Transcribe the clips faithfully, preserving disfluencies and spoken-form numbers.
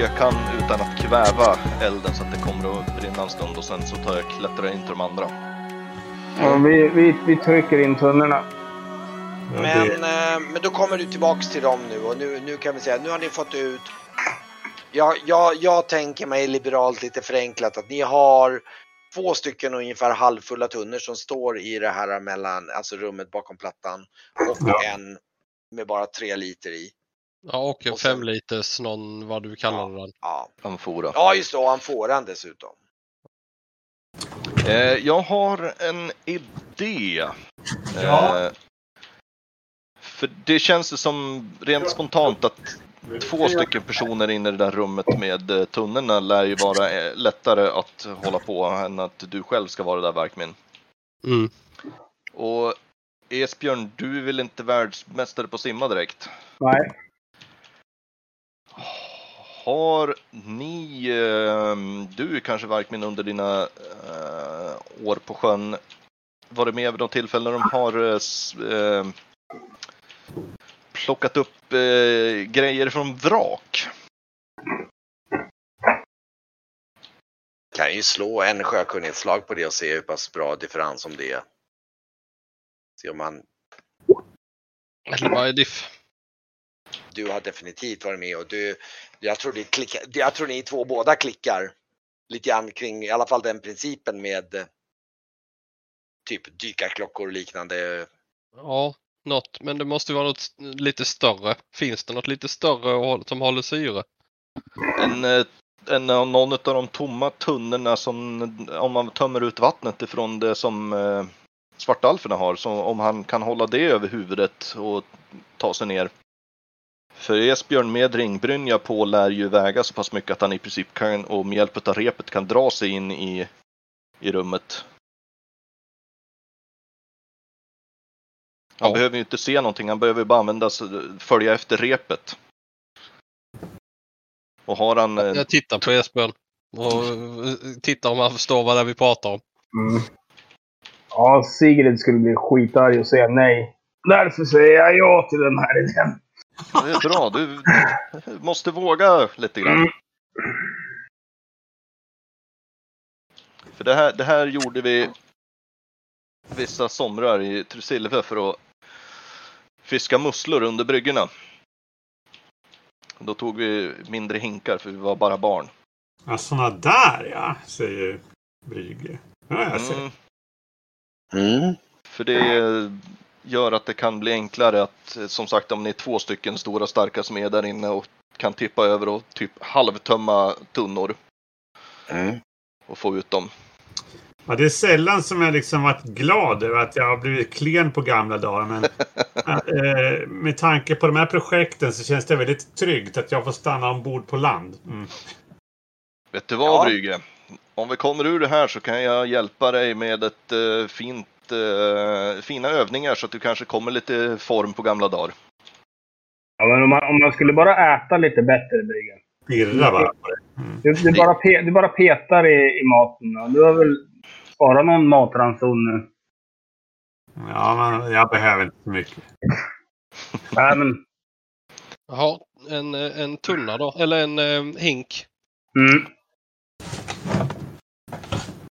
jag kan utan att kväva elden så att det kommer att brinna en stund. Och sen så tar jag klättrar in till de andra. Ja, vi, vi, vi trycker in tunnorna. Men, ja, det... eh, men då kommer du tillbaks till dem nu. Och nu, nu kan vi säga, nu har ni fått ut... Jag, jag, jag tänker mig liberalt lite förenklat att ni har två stycken ungefär halvfulla tunnor som står i det här mellan, alltså rummet bakom plattan, och ja, en med bara tre liter i. Ja, och en och sen, fem liters någon, vad du kallar ja, den. Ja, amfora. Ja, just det, och amforan dessutom. Eh, jag har en idé. Ja. Eh, för det känns som rent spontant att två stycken personer inne i det där rummet med tunnorna lär ju vara lättare att hålla på än att du själv ska vara där, Varkmin. Mm. Och Esbjörn, du är väl inte världsmästare på simma direkt? Nej. Har ni, du kanske Varkmin under dina år på sjön, varit med vid de tillfällen när de har plockat upp eh, grejer från vrak? Kan ju slå en sjökunnighetslag på det och se hur pass bra differens om det är. Se om man... Eller vad är diff? Du har definitivt varit med och du... Jag tror, det klicka, jag tror ni två båda klickar lite grann kring i alla fall den principen med typ dykarklockor och liknande. Ja. Något, men det måste vara något lite större. Finns det något lite större som håller syre? En, en, någon av de tomma tunnorna som, om man tömmer ut vattnet ifrån det som eh, svartalferna har, så om han kan hålla det över huvudet och ta sig ner. För Esbjörn med ringbrynja på lär ju väga så pass mycket att han i princip kan, och med hjälp av repet kan dra sig in i, i rummet. Han ja. behöver ju inte se någonting, han behöver bara användas, följa efter repet. Och har han... Jag tittar på Esbjörn och tittar om han förstår vad det vi pratar om. Mm. Ja, Sigrid skulle bli skitarg och säga nej. Därför säger jag ja till den här idén. Ja, det är bra, du måste våga lite grann. Mm. För det här, det här gjorde vi vissa somrar i Trusilve för att fiska musslor under bryggorna. Då tog vi mindre hinkar för vi var bara barn. Ja, såna där ja, säger Brygge. Ja, jag ser. Mm. Mm. För det gör att det kan bli enklare att, som sagt, om ni är två stycken stora starka som är där inne och kan tippa över och typ halvtömma tunnor. Mm. Och få ut dem. Ja, det är sällan som jag liksom varit glad över att jag har blivit klen på gamla dagar. Men äh, med tanke på de här projekten så känns det väldigt tryggt att jag får stanna ombord på land. Mm. Vet du vad, ja. Brygge? Om vi kommer ur det här så kan jag hjälpa dig med ett äh, fint, äh, fina övningar så att du kanske kommer lite form på gamla dagar. Ja, men om man, om man skulle bara äta lite bättre, Brygge. Pirra, va? Mm. Du, du, bara pe- du bara petar i, i maten. Då. Du har väl... Bara någon matranson nu. Ja, men jag behöver inte så mycket. Nej, men... Jaha, en, en tunna då. Eller en eh, hink. Mm.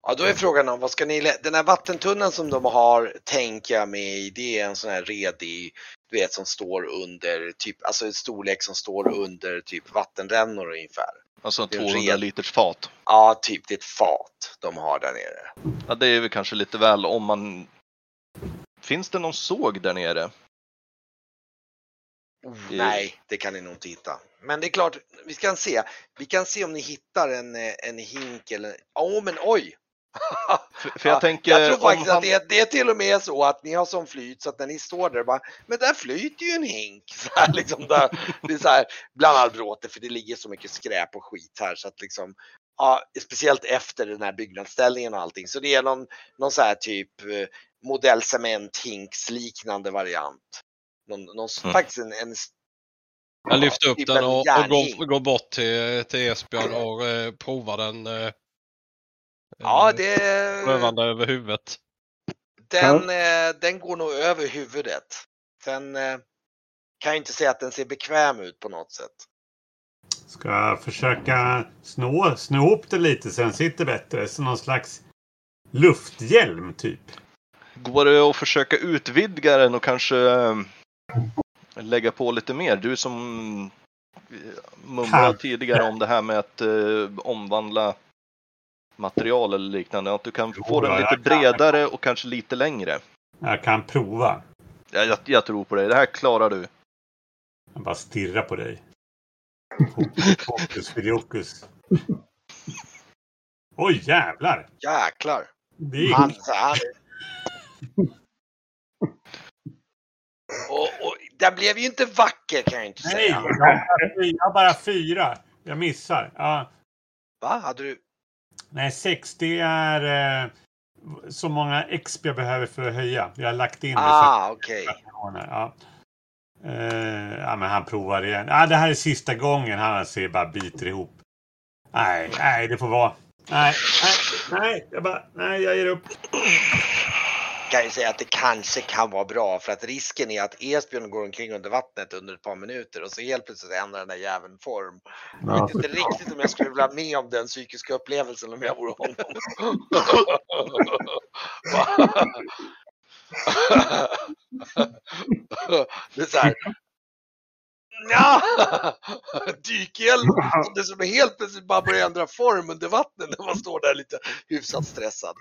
Ja, då är frågan om, vad ska ni... Lä- Den här vattentunnan som de har, tänker jag mig, det är en sån här redig, du vet, som står under typ... Alltså en storlek som står under typ vattenrännor ungefär. Alltså tvåhundra liters fat. Ja, typ det är ett fat de har där nere. Ja, det är väl kanske lite väl om man... Finns det någon såg där nere? Oh, det... Nej, det kan ni nog inte hitta. Men det är klart, vi kan se. Vi kan se om ni hittar en, en hink eller... Åh, oh, men oj! för, för jag, ja, tänker, jag tror faktiskt han... att det, det är till och med så att ni har sån flyt så att när ni står där bara, men där flyter ju en hink så här, liksom, där, det är så här, bland allt bråte för det ligger så mycket skräp och skit här så att liksom, ja, speciellt efter den här byggnadsställningen och allting så det är någon, någon så här typ modellcement hinks liknande variant någon, någon, mm. faktiskt en, en jag lyfter upp typ den och, och går, går bort till, till Esbjörn och eh, provar den eh. Ja, det... Rövande över huvudet. Den, eh, den går nog över huvudet. Sen eh, kan jag inte säga att den ser bekväm ut på något sätt. Ska jag försöka snå, snå upp det lite så den sitter bättre. Så någon slags lufthjälm typ. Går det att försöka utvidga den och kanske lägga på lite mer? Du som mumlade tidigare om det här med att eh, omvandla material eller liknande. Att du kan få den lite bredare och kanske lite längre. Jag kan prova. Jag, jag, jag tror på dig. Det här klarar du. Jag bara stirrar på dig. Fokus, fokus, fokus. Oj, jävlar. Jäklar. Det är och, och, det blev ju inte vackert kan jag inte säga. Nej, jag, jag bara fyra. Jag missar. Ja. Va? Hade du... Nej, sextio är eh, så många X P jag behöver för att höja. Jag har lagt in det. Ah, okej. Okay. Ja. Eh, ja, men han provar igen. Ja, ah, det här är sista gången han ser bara biter ihop. Nej, nej, det får vara. Nej, nej, nej, jag bara, nej, jag ger upp. Jag kan ju säga att det kanske kan vara bra för att risken är att Esbjörn går omkring under vattnet under ett par minuter och så helt plötsligt ändrar den där jäveln form. Jag vet inte riktigt om jag skulle vilja med om den psykiska upplevelsen om jag vore honom. Det är så här. Ja, dykhjälp. Det är som helt plötsligt bara börjar ändra form under vattnet när man står där lite hyfsat stressad.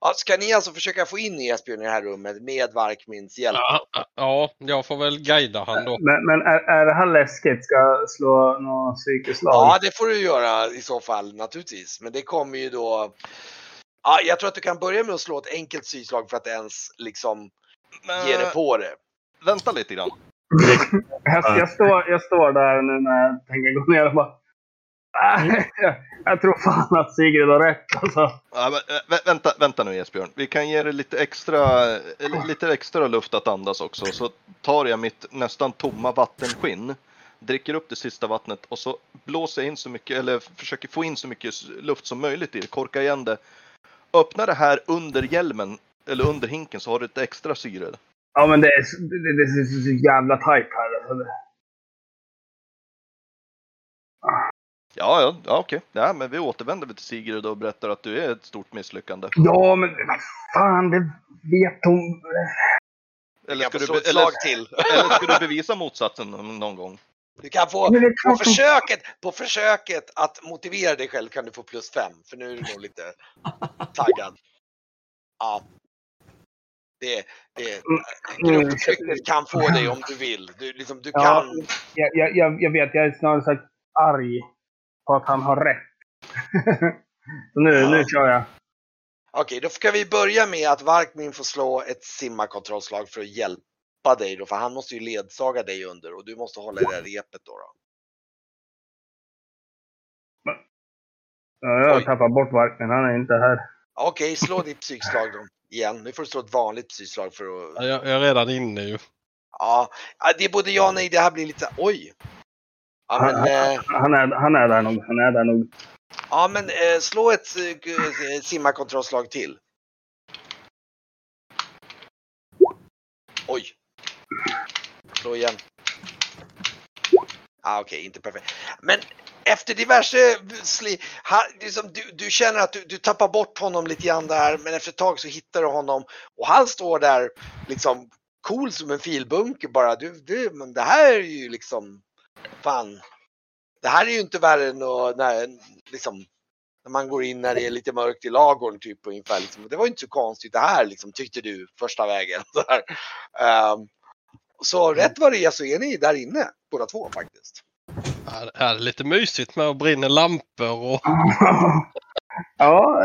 Ja, ska ni alltså försöka få in Esbjörn i det här rummet med Varkmins hjälp? Ja, ja, jag får väl guida han då. Men, men är, är det här läskigt? Ska jag slå någon psykisk lag? Ja, det får du göra i så fall naturligtvis. Men det kommer ju då... Ja, jag tror att du kan börja med att slå ett enkelt psykisk lag för att ens liksom men... ge det på det. Vänta lite grann. jag, jag, står, jag står där nu när jag tänker gå ner och bara... Jag tror fan att Sigrid har rätt alltså. Ja, men, vä- vänta, vänta nu Esbjörn. Vi kan ge dig lite extra, lite extra luft att andas också. Så tar jag mitt nästan tomma vattenskinn, dricker upp det sista vattnet och så blåser jag in så mycket, eller försöker få in så mycket luft som möjligt i det. Korka igen det. Öppna det här under hjälmen, eller under hinken, så har du ett extra syre. Ja, men det är så, det, det är så, så jävla tajt här alltså. Ja, ja, ja okej. Ja, men vi återvänder till Sigrid och berättar att du är ett stort misslyckande. Ja, men fan, det vet hon. Eller ska du, be- eller, till. eller ska du bevisa motsatsen någon gång? Du kan få, på försöket, på försöket att motivera dig själv kan du få plus fem. För nu är du nog lite taggad. Ja. Det, det grupptrycket kan få dig om du vill. Du, liksom, du ja, kan... Jag, jag, jag vet, jag är snarare sagt arg. På att han har rätt. Så nu, ja. nu kör jag. Okej, då ska vi börja med att Varkmin får slå ett simmakontrollslag för att hjälpa dig då. För han måste ju ledsaga dig under och du måste hålla i det här repet då. då. Ja, jag har tappat bort Varkmin, han är inte här. Okej, slå ditt psykslag då igen. Nu får du slå ett vanligt psykslag för att... Ja, jag, jag är redan inne ju. Ja, det är både jag och nej, det här blir lite... Oj! Ja, men, han, eh, han, är, han är där nog, han är där nog. Ja, men eh, slå ett eh, simmakontrollslag till. Oj. Slå igen. Ah, okej, okay, inte perfekt. Men efter diverse sli, ha, liksom, du, du känner att du, du tappar bort honom lite grann där. Men efter ett tag så hittar du honom. Och han står där liksom cool som en filbunker bara. Du, du, men det här är ju liksom... Fan, det här är ju inte värre än att, när, liksom, när man går in när det är lite mörkt i lagorn typ ungefär, liksom. Det var ju inte så konstigt det här liksom, tyckte du första vägen så, um, så rätt vad det är så är ni där inne båda två faktiskt. Det är lite mysigt med att brinna lampor och... ja,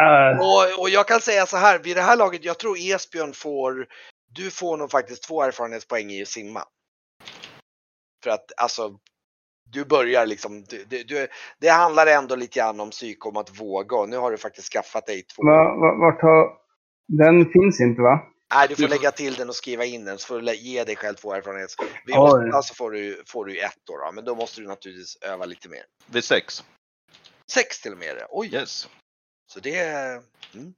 äh... och, och jag kan säga så här, vid det här laget jag tror Esbjörn får du får nog faktiskt två erfarenhetspoäng i simma. För att alltså, du börjar liksom, du, du, du, det handlar ändå lite grann om psyk om att våga. Och nu har du faktiskt skaffat dig två. Va, va, vart har, den finns inte va? Nej, du får lägga till den och skriva in den. Så får du ge dig själv två erfarenhet. Vid åtta så får du, får du ett då, då. Men då måste du naturligtvis öva lite mer. Vid sex. Sex till och med. Oj. Yes. Så det är... Mm.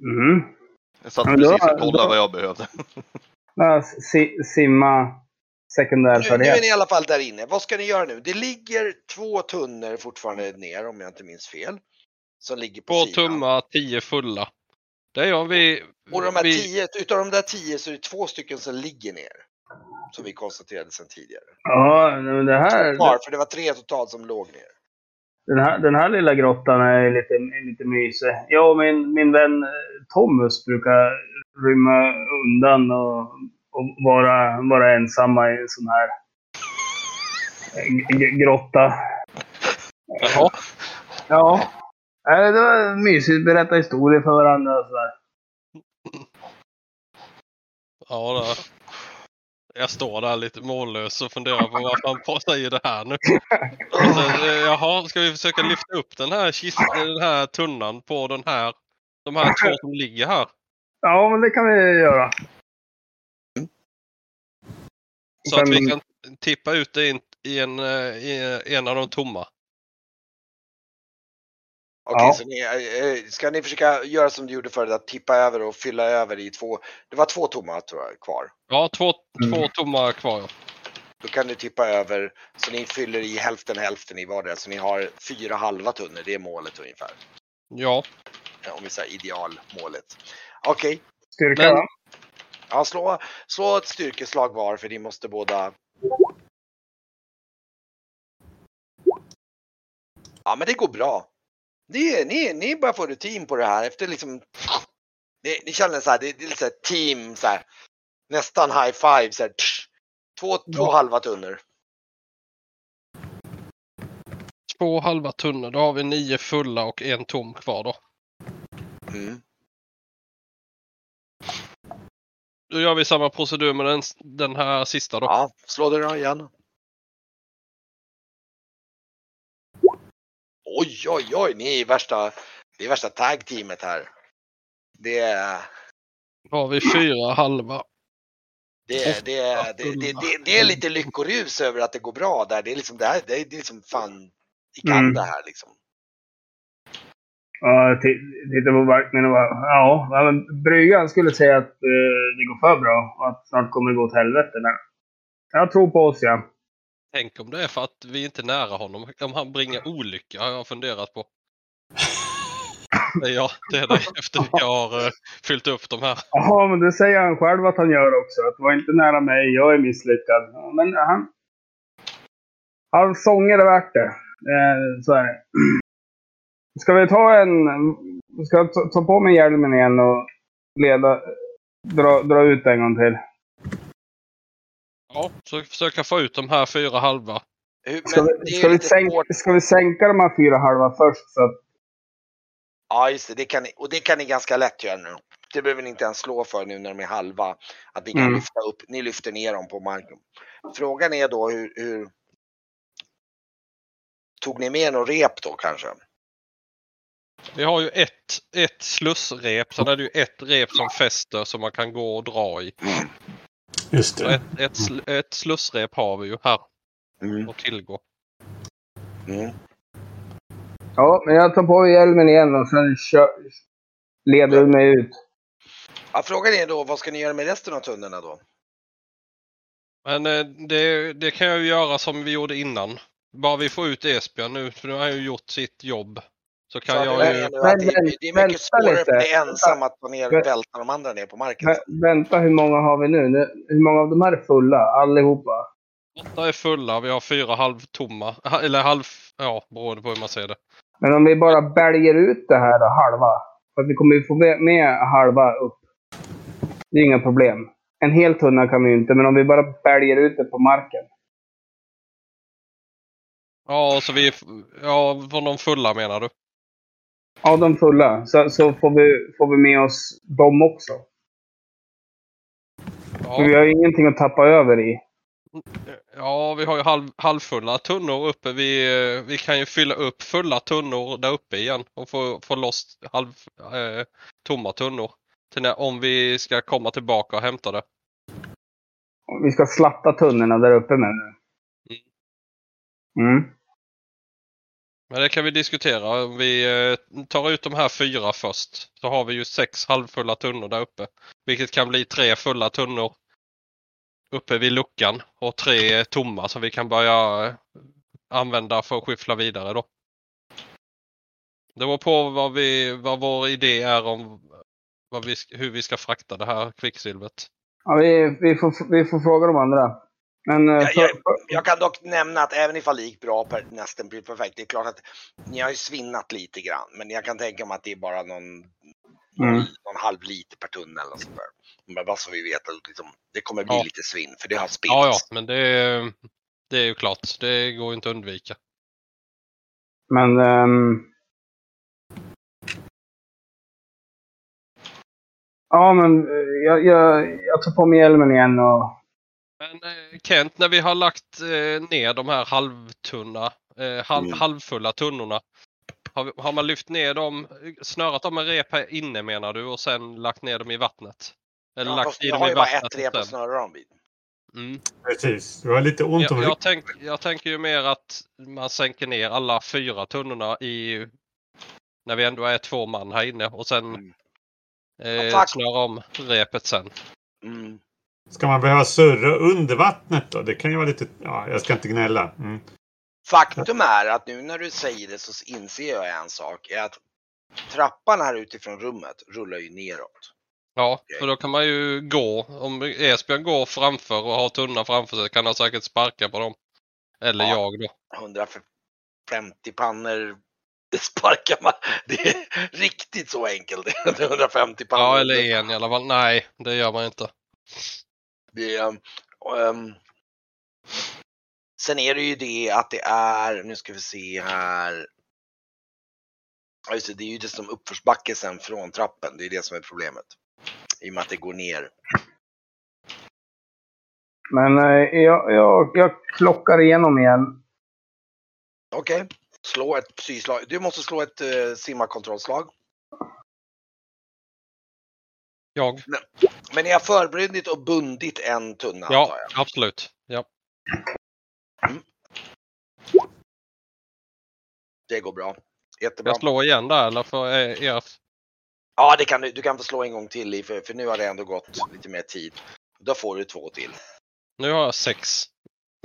Mm. Jag satt då, precis och kollade då, vad jag behövde. Simma... sekundär. Nu är ni i alla fall där inne. Vad ska ni göra nu? Det ligger två tunnor fortfarande ner, om jag inte minns fel. Som ligger på två sidan. Tumma, tio fulla. Där gör vi... Och de här vi... tio, utav de där tio så är det två stycken som ligger ner. Som vi konstaterade sedan tidigare. Ja, men det här... Kvar, för det var tre totalt som låg ner. Den här, den här lilla grottan är lite, är lite mysig. Jag och min, min vän Thomas brukar rymma undan och, och vara, vara ensamma i en sån här g- grotta. Jaha. Ja. Det var mysigt, berätta historier för varandra och sådär. Ja, då. Jag står där lite mållös och funderar på varför han säger det här nu. Och sen, jaha, ska vi försöka lyfta upp den här kistan, den här tunnan på den här, de här två som ligger här? Ja, men det kan vi göra. Så att vi kan tippa ut det in, i, en, i en av de tomma. Okej, ja. Så ni, ska ni försöka göra som du gjorde förut, att tippa över och fylla över i två... Det var två tomma, tror jag, kvar. Ja, två, två mm. tomma kvar. Ja. Då kan du tippa över, så ni fyller i hälften hälften i vardera. Så ni har fyra halva tunnor, det är målet ungefär. Ja. Ja, om vi säger idealmålet. Okej. Styrka. Men, ja, slå, slå ett styrkeslag var, för ni måste båda... Ja, men det går bra. Ni, ni, ni bara får rutin på det här efter liksom, ni, ni känner så här, det, det är lite team så här, nästan high five så här, tsch, två, två halva tunnor. Två halva tunnor, då har vi nio fulla och en tom kvar då. Mm. Då gör vi samma procedur med den, den här sista då. Ja, slå det då igen. Oj, oj, oj, ni är värsta, det är värsta tag-teamet här. Det är... Då har vi fyra halva. Det, det, det, det, det, det, det är lite lyckorus över att det går bra där. Det är liksom, det här, det är liksom fan i kan det här liksom. Ja, titta på Varkmin och bara, ja, men Bryggan skulle säga att eh, det går för bra och att snart kommer det gå åt helvete. Men jag tror på oss, ja. Tänk om det är för att vi är inte är nära honom. Om han bringar olycka har jag funderat på. Ja, det är det efter att jag har uh, fyllt upp de här. Ja, men det säger han själv att han gör också. Att var inte nära mig, jag är misslyckad. Ja, men han... Han sånger är värt det. Eh, så är det. Ska vi ta en... Ska jag ta, ta på mig hjälmen igen och leda... Dra, dra ut en gång till. Ja, så försöka få ut de här fyra halva. Ska vi, ska, vi sänka, ska vi sänka de här fyra halva först? Så att... Ja, just det. det kan ni, och det kan ni ganska lätt göra nu. Det behöver ni inte ens slå för nu när de är halva. Att ni kan mm. lyfta upp, ni lyfter ner dem på marken. Frågan är då hur, hur... Tog ni med någon rep då kanske? Vi har ju ett, ett slussrep. Sen är det ju ett rep som fäster som man kan gå och dra i. Mm. Just det. Ett, ett, sl- ett slussrep har vi ju här mm. och tillgå. Mm. Ja, men jag tar på hjälmen igen och sen kör, leder du mig ut. Ja, frågan är då, vad ska ni göra med resten av tunnorna då? Men det, det kan jag ju göra som vi gjorde innan. Bara vi får ut Esbjörn nu, för nu har han ju gjort sitt jobb. Så kan så jag det, ju... är men, det, är, det är mycket svårare att bli ensam att få ner och välta de andra ner på marken. Vä- vänta, hur många har vi nu? nu? Hur många av de här är fulla? Allihopa? Åtta är fulla. Vi har fyra halvtomma. Eller halv... Ja, beroende på hur man ser det. Men om vi bara bälger ut det här då, halva. För att vi kommer ju få med halva upp. Det är inga problem. En hel tunna kan vi ju inte. Men om vi bara bälger ut det på marken. Ja, så vi... Ja, från de fulla menar du? Ja, de fulla. Så, så får, vi, får vi med oss dem också. Ja. För vi har ingenting att tappa över i. Ja, vi har ju halv, halvfulla tunnor uppe. Vi, vi kan ju fylla upp fulla tunnor där uppe igen. Och få, få loss halv, eh, tomma tunnor. Till när, om vi ska komma tillbaka och hämta det. Vi ska slatta tunnorna där uppe med nu. Mm. Men det kan vi diskutera. Vi tar ut de här fyra först. Så har vi ju sex halvfulla tunnor där uppe. Vilket kan bli tre fulla tunnor uppe vid luckan och tre tomma som vi kan börja använda för att skyffla vidare då. Det var på vad, vi, vad vår idé är om vad vi, hur vi ska frakta det här kvicksilvret. Ja, vi, vi, får, vi får fråga de andra. Men, jag, för... jag, jag kan dock nämna att även ifall det gick bra per, nästan blir perfekt. Det är klart att ni har ju svinnat lite grann. Men jag kan tänka mig att det är bara någon, mm. någon halv liter per tunn eller så där. Men vad som vi vet att liksom, det kommer bli ja. lite svinn för det har spelats. Ja, ja men det, det är ju klart. Det går ju inte att undvika. Men... Um... Ja, men jag, jag, jag tar på mig hjälmen igen och... Men Kent, när vi har lagt ner de här halvtunna, halv, mm. halvfulla tunnorna, har, vi, har man lyft ner dem, snörat dem med rep här inne menar du, och sen lagt ner dem i vattnet? Eller ja, lagt i dem har i vattnet. Jag har ju bara ett rep och snörar dem vid. Mm. Precis, det var lite ont om jag, jag, tänk, jag tänker ju mer att man sänker ner alla fyra tunnorna i, när vi ändå är två man här inne, och sen... Mm. Eh, ja, snurra om repet sen. Mm. Ska man behöva surra under vattnet då? Det kan ju vara lite... Ja, jag ska inte gnälla. Mm. Faktum är att nu när du säger det så inser jag en sak. Är att trappan här utifrån rummet rullar ju neråt. Ja, okay. För då kan man ju gå. Om Esbjörn går framför och har tunna framför sig kan han säkert sparka på dem. Eller ja, jag då. hundrafemtio pannor... Det sparkar man. Det är riktigt så enkelt. hundrafemtio pannor. Ja, eller en i alla fall. Nej, det gör man inte. Det, um, um, sen är det ju det att det är... Nu ska vi se här. Just det, det är ju det som uppförsbacke sen från trappen. Det är det som är problemet. I och med att det går ner. Men eh, jag, jag, jag klockar igenom igen. Okej. Okay. Slå ett syslag. Du måste slå ett uh, simmarkontrollslag. Jag. Men, men jag har förberett och bundit en tunna. Ja, absolut. Ja. Mm. Det går bra. Jättebra. Jag slår igen där eller för er? Ja, det kan du. Du kan få slå en gång till i för, för nu har det ändå gått lite mer tid. Då får du två till. Nu har jag sex.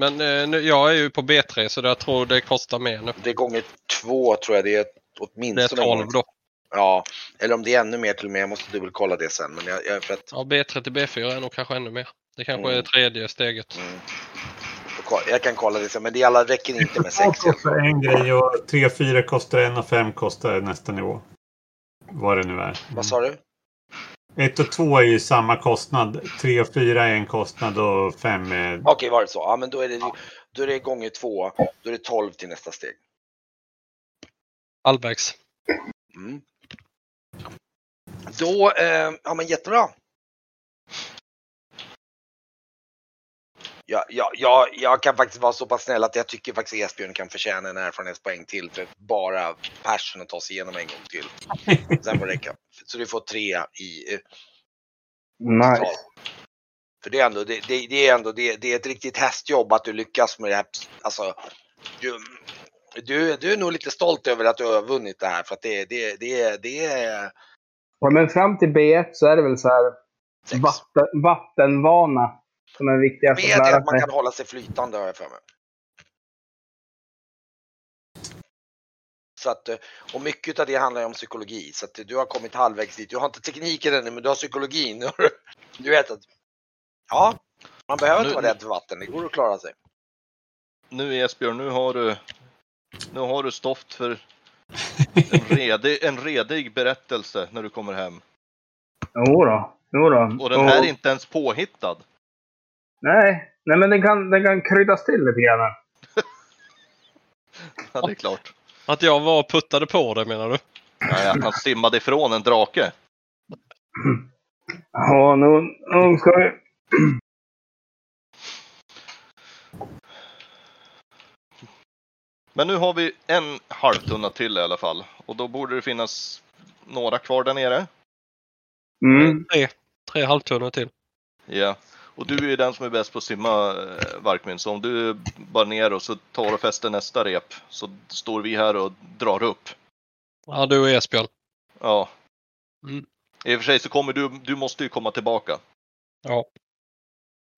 Men eh, nu, jag är ju på B tre så jag tror det kostar mer nu. Det är gånger två tror jag det är åtminstone. Det är tolv då. Ja, eller om det är ännu mer till och med. Jag måste du väl kolla det sen. Men jag, jag för att... Ja, B tre till B fyra är nog kanske ännu mer. Det kanske mm. är det tredje steget. Mm. Jag kan kolla det sen, men det alla räcker inte med sex. Det kostar en grej och tre fyra kostar en och fem kostar nästa nivå. Vad det nu är. Mm. Vad sa du? ett och två är ju samma kostnad, tre och fyra är en kostnad och fem är... Okej, var det så? Ja, men då är det, då är det gånger två, då är det tolv till nästa steg. Allbergs. Mm. Då, eh, ja men jättebra. Ja, ja, ja, jag kan faktiskt vara så pass snäll att jag tycker faktiskt Esbjörn kan förtjäna en erfarenhetspoäng till för bara passion att ta sig igenom en gång till. Sen får det räcka. Så du får tre i... Nice. Ja. För det är ändå, det, det, det är ändå, det, det är ett riktigt hästjobb att du lyckas med det här. Alltså, du, du, du är nog lite stolt över att du har vunnit det här för att det är... Det, det, det är... Ja, men fram till B ett så är det väl så här vatten, vattenvana. Som är viktigast att lära sig. Man kan hålla sig flytande har jag för mig. Så att, och mycket av det handlar ju om psykologi. Så att du har kommit halvvägs dit. Du har inte tekniken ännu men du har psykologin. Du vet att ja, man behöver inte vara rädd för vatten. Det går att klara sig. Nu Esbjörn, nu har du nu har du stoft för en redig, en redig berättelse när du kommer hem. Jo då, jo då. Och den här är inte ens påhittad. Nej, nej men den kan, den kan kryddas till lite grann. Ja, det är klart. Att jag var och puttade på det menar du? Nej, att han simmade ifrån en drake. Ja, nu, nu ska vi... Men nu har vi en halvtunna till i alla fall. Och då borde det finnas några kvar där nere. Mm. Tre, tre halvtunnor till. Ja. Och du är ju den som är bäst på att simma, Varkmin. Så om du bara ner och så tar och fäster nästa rep så står vi här och drar upp. Ja, du och Esbjörn. Ja. Mm. I och för sig så kommer du, du måste ju komma tillbaka. Ja.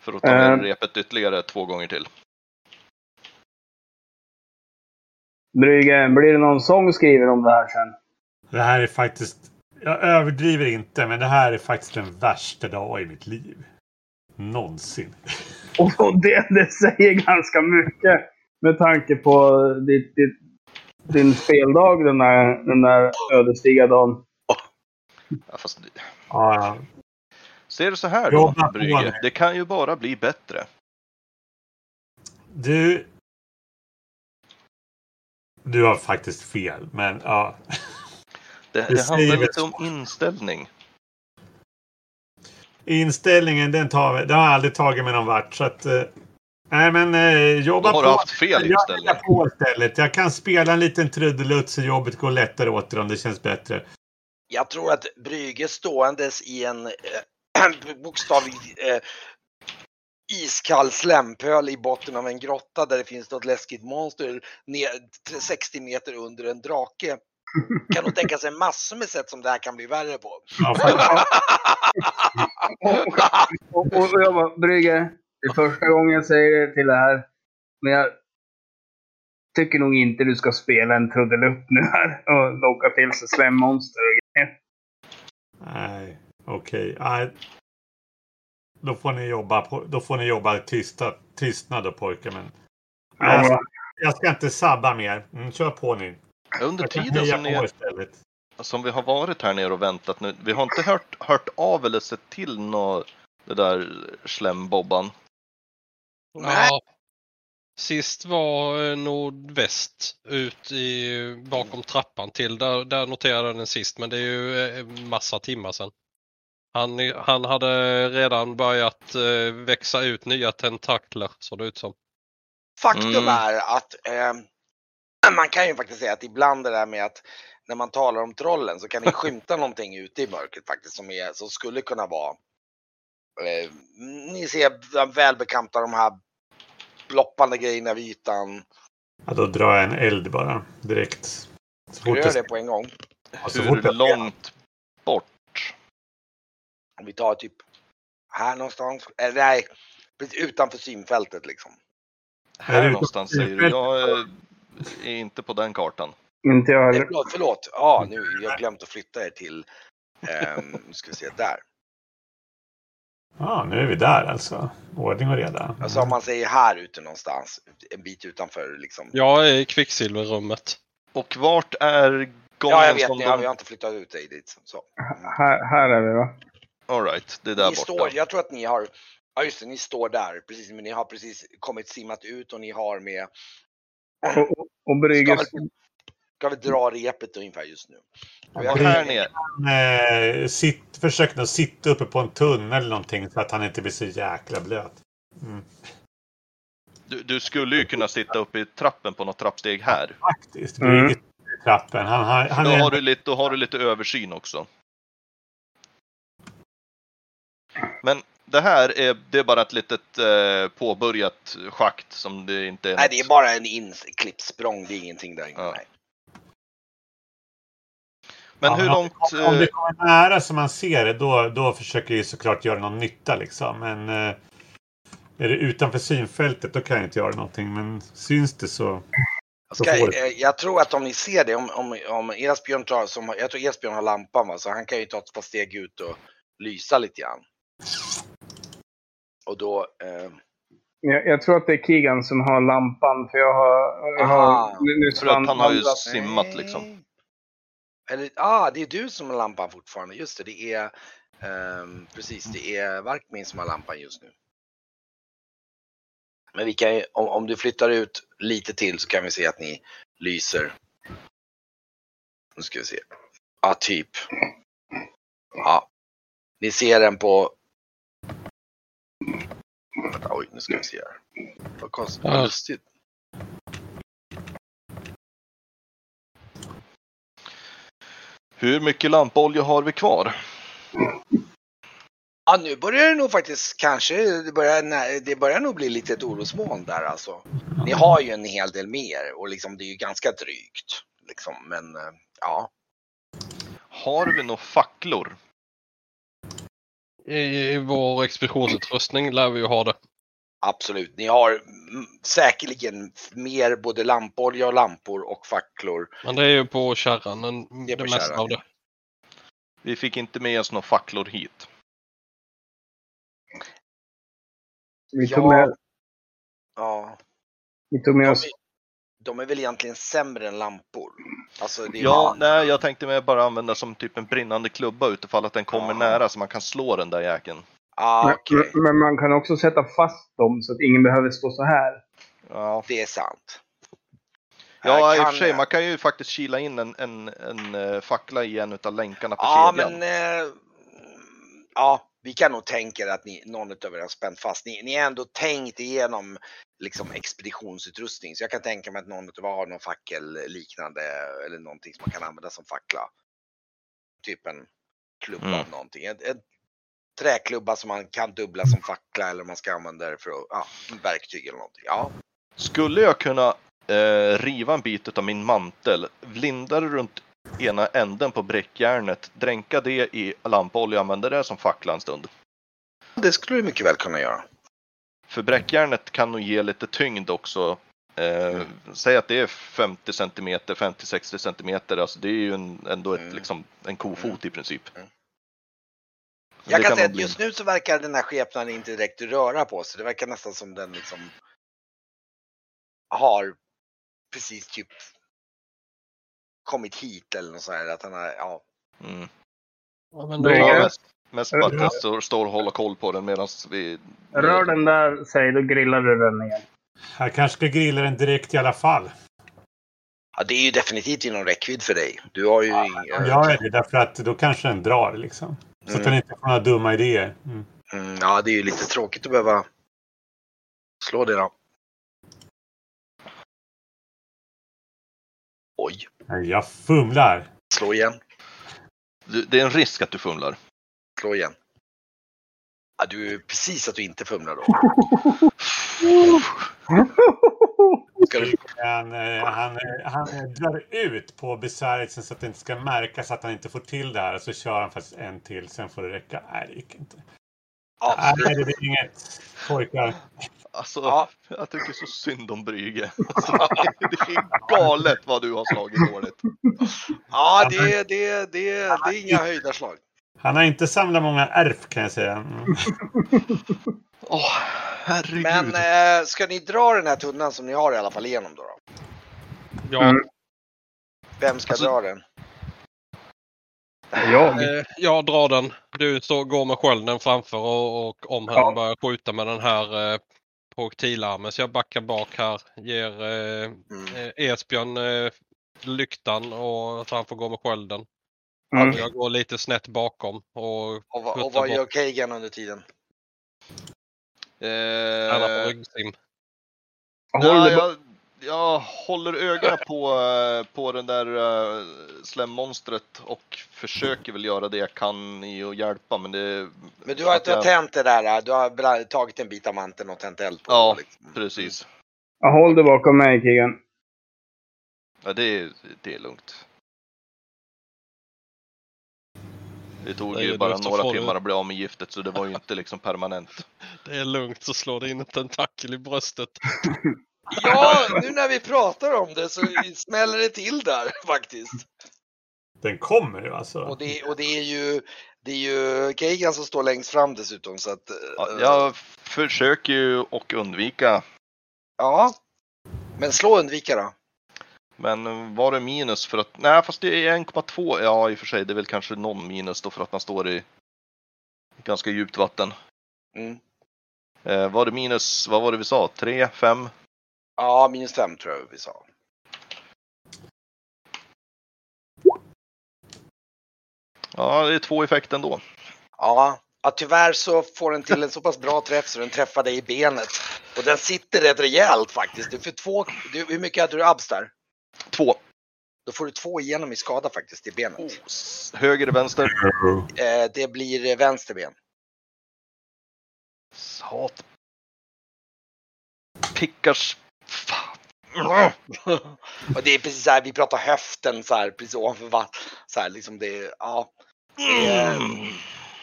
För att ta med uh, repet ytterligare två gånger till. Brygge, blir det någon sång skriven om det här sen? Det här är faktiskt... Jag överdriver inte, men det här är faktiskt den värsta dag i mitt liv. Någonsin. Och det, det säger ganska mycket. Med tanke på ditt, ditt, din speldag, den där, den där ödesdiga dagen. Ja, fast... Ja, ja. Ser du så här då, Brygge? Det kan ju bara bli bättre. Du... Du har faktiskt fel, men ja... Det, det handlar lite om inställning. Inställningen, den, tar, den har jag aldrig tagit med någon vart. Så att, nej, men eh, jobba har på. Haft fel inställning. Jag, på istället. Jag kan spela en liten trudelutt så jobbet går lättare åter om det känns bättre. Jag tror att Brygge ståendes i en äh, bokstavlig äh, iskall slämpöl i botten av en grotta där det finns något läskigt monster ner, sextio meter under en drake. Kan nog tänka sig massor med sätt som det här kan bli värre på. Ja, och, och, och jag bara, Brygge, det är första gången jag säger det till det här. Men jag tycker nog inte du ska spela en trudelutt nu här och locka till sig slämmonster och grejer. Nej, okej. Okay. Då får ni jobba på, då får ni jobba tysta, tystnad och pojkar. Men... Jag, ska, jag ska inte sabba mer. Mm, kör på nu. Under tiden som, ni, som vi har varit här nere och väntat nu, vi har inte hört, hört av eller sett till nå, det där slembobban. Nej. Ja, sist var nordväst ut i, bakom trappan till, där, där noterade jag den sist, men det är ju massa timmar sedan. Han, han hade redan börjat växa ut nya tentakler, så det ut som. Faktum mm. är att... Eh... Man kan ju faktiskt säga att ibland det där med att när man talar om trollen så kan vi skymta någonting ute i mörkret faktiskt som, är, som skulle kunna vara. Eh, ni ser välbekanta de här bloppande grejerna vid ytan. Ja, då drar jag en eld bara direkt. Så fort du gör det på en gång. Hur, Hur långt bort? Vi tar typ här någonstans. Eh, nej, utanför synfältet liksom. Här någonstans säger du. Jag... Eh... Är inte på den kartan. Inte jag heller. Förlåt, förlåt. Ja, nu jag glömt att flytta er till um, ska vi se där. Ja, ah, nu är vi där alltså. Ordning och reda. Alltså om man säger här ute någonstans, en bit utanför liksom. Ja, i kvicksilverrummet. Och vart är gången? Ja, jag vet inte. De... Jag har inte flyttat ut dig dit så. Här, här är vi va. All right, det är där ni borta. Står, jag tror att ni har ja, just det, ni står där precis, men ni har precis kommit simmat ut och ni har med Och, och, och Brygge ska, ska vi dra repet ungefär just nu. Jag här ner. Han, eh, sitt, försöker att sitta uppe på en tunnel eller någonting så att han inte blir så jäkla blöt. Mm. Du, du skulle ju kunna sitta uppe i trappen på något trappsteg här. Faktiskt, Brygge mm. i trappen. Han, han, han då, har en... du lite, då har du lite översyn också. Men... Det här är, det är bara ett litet eh, påbörjat schakt som det inte är. Nej, något. Det är bara en inklippsprång. Det är ingenting där. Ja. Nej. Men ja, hur långt... Om, om det kommer nära som man ser det, då, då försöker jag såklart göra någon nytta. Liksom. Men eh, är det utanför synfältet, då kan jag inte göra någonting. Men syns det så... så Ska, får det. Jag tror att om ni ser det, om, om, om Esbjörn tar... Som, jag tror Esbjörn har lampan, va? Så han kan ju ta ett par steg ut och lysa lite grann. Och då eh... jag, jag tror att det är Keegan som har lampan. För jag har, jag har nu för att han har ju simmat nej. Liksom eller, ah, det är du som har lampan fortfarande. Just det, det är eh, precis, det är Varkmin som har lampan just nu. Men vi kan ju, om, om du flyttar ut lite till så kan vi se att ni lyser. Nu ska vi se. Ja, ah, typ Ja ah. Ni ser den på... Oj, nu ska vi se här. Vad konstigt. Vad lustigt. Hur mycket lampolja har vi kvar? Ja, nu börjar det nog faktiskt kanske... Det börjar, nej, det börjar nog bli lite ett orosmoln där alltså. Ni har ju en hel del mer. Och liksom, det är ju ganska drygt. Liksom, men ja. Har vi några facklor? i vår expeditionsutrustning lär vi ju ha det. Absolut, ni har säkerligen mer både lampolja och lampor och facklor. Men det är ju på kärran, men det, det på mesta kärran, av det. Vi fick inte med oss några facklor hit. Vi tog med... Ja. ja. Vi tog med oss... De är väl egentligen sämre än lampor. Alltså, det är ja, man... nej, jag tänkte mig bara använda som typ en brinnande klubba utifall att den kommer ah. nära så man kan slå den där jäkeln. Ah, okay. men, men man kan också sätta fast dem så att ingen behöver stå så här. Ja, det är sant. Ja, i och för sig, jag... man kan ju faktiskt kila in en, en, en, en fackla i en utav länkarna på ah, kedjan. Men, eh... Ja, vi kan nog tänka att ni, någon utav er har spänt fast. Ni, ni har ändå tänkt igenom liksom expeditionsutrustning. Så jag kan tänka mig att någon utav er har någon fackel liknande eller någonting som man kan använda som fackla. Typ en klubba mm. eller någonting. En, en träklubba som man kan dubbla som fackla eller man ska använda det för att, ja, verktyg eller någonting. Ja. Skulle jag kunna eh, riva en bit av min mantel, linda runt ena änden på bräckjärnet, dränka det i lampolja och använda det som fackla en stund? Det skulle du mycket väl kunna göra. För bräckjärnet kan nog ge lite tyngd också. Eh, mm. Säg att det är femtio centimeter, femtio till sextio centimeter. Alltså det är ju en, ändå ett, mm. liksom, en kofot mm. i princip. Mm. Jag kan, kan säga att just nu så verkar den här skepnaden inte direkt röra på sig. Det verkar nästan som den liksom har precis typ kommit hit eller något så här. Att den har, ja. Mm. Ja, men då är mest bara att jag står och håller koll på den medan vi... Rör den där, säg, då grillar du den igen. Jag kanske ska grilla den direkt i alla fall. Ja, det är ju definitivt inom räckvidd för dig. Du har ju... Ja, inga... jag är det, därför att då kanske den drar liksom. Så mm. att den inte får några dumma idéer. Mm. Mm, ja, det är ju lite tråkigt att behöva slå det då. Oj. Jag fumlar. Slå igen. Du, det är en risk att du fumlar. Slå igen. Ja, du är precis att du inte fumlar då. Ska du... han, han, han drar ut på besvärjelsen så att det inte ska märkas att han inte får till det här. Så kör han faktiskt en till, sen får det räcka. Nej, det gick inte. Ja, nej, det blir inget, pojkar. Alltså, ja. Jag tycker så synd om Brygge. Alltså, det är galet vad du har slagit dåligt. Ja, det, det, det, det är inga höjdarslag. Han har inte samlat många ärf, kan jag säga. Åh, oh, herregud. Men eh, ska ni dra den här tunnan som ni har i alla fall igenom då? då? Ja. Mm. Vem ska alltså... dra den? Jag. Eh, jag drar den. Du så går med skölden framför och, och om han ja. börjar skjuta med den här eh, projektilarmen. Så jag backar bak här. Ger eh, mm. Esbjörn eh, lyktan och så han får gå med skölden. Mm. Jag går lite snett bakom. Och, och, va, och vad gör Keegan under tiden? Eh, Han har ryggsim. Ja, jag, jag håller ögonen på, på den där uh, slemmonstret och försöker väl göra det jag kan i att hjälpa. Men, det, men du har inte jag... tänt det där. Du har tagit en bit av manteln och tänt eld på. Ja, liksom. Precis. Jag håller bakom mig, Keegan. Ja, det, det är lugnt. Det tog det ju bara några timmar att bli av med giftet, så det var ju inte liksom permanent. Det är lugnt, så slår det in en tentakel i bröstet. Ja, nu när vi pratar om det så smäller det till där faktiskt. Den kommer ju alltså. Och det, och det är ju, det är ju Keegan som står längst fram dessutom. Så att, ja, jag försöker ju och undvika. Ja, men slå undvika då. Men var det minus för att... Nej, fast det är en komma två. Ja, i och för sig. Det är väl kanske någon minus då för att man står i ganska djupt vatten. Mm. Eh, var det minus... Vad var det vi sa? tre, fem? Ja, minus fem tror jag vi sa. Ja, det är två effekter ändå. Ja, ja, tyvärr så får den till en så pass bra träff så den träffar dig i benet. Och den sitter rätt rejält faktiskt. Du får två... Du, hur mycket hade du abs där? Två. Då får du två igenom i skada faktiskt i benet. Oh, höger och vänster. Eh, det blir vänsterben. Sat. Pickars. Fan. Och det är precis så här, vi pratar höften så här, precis ovanför vatt. Så här liksom det, ja. Mm.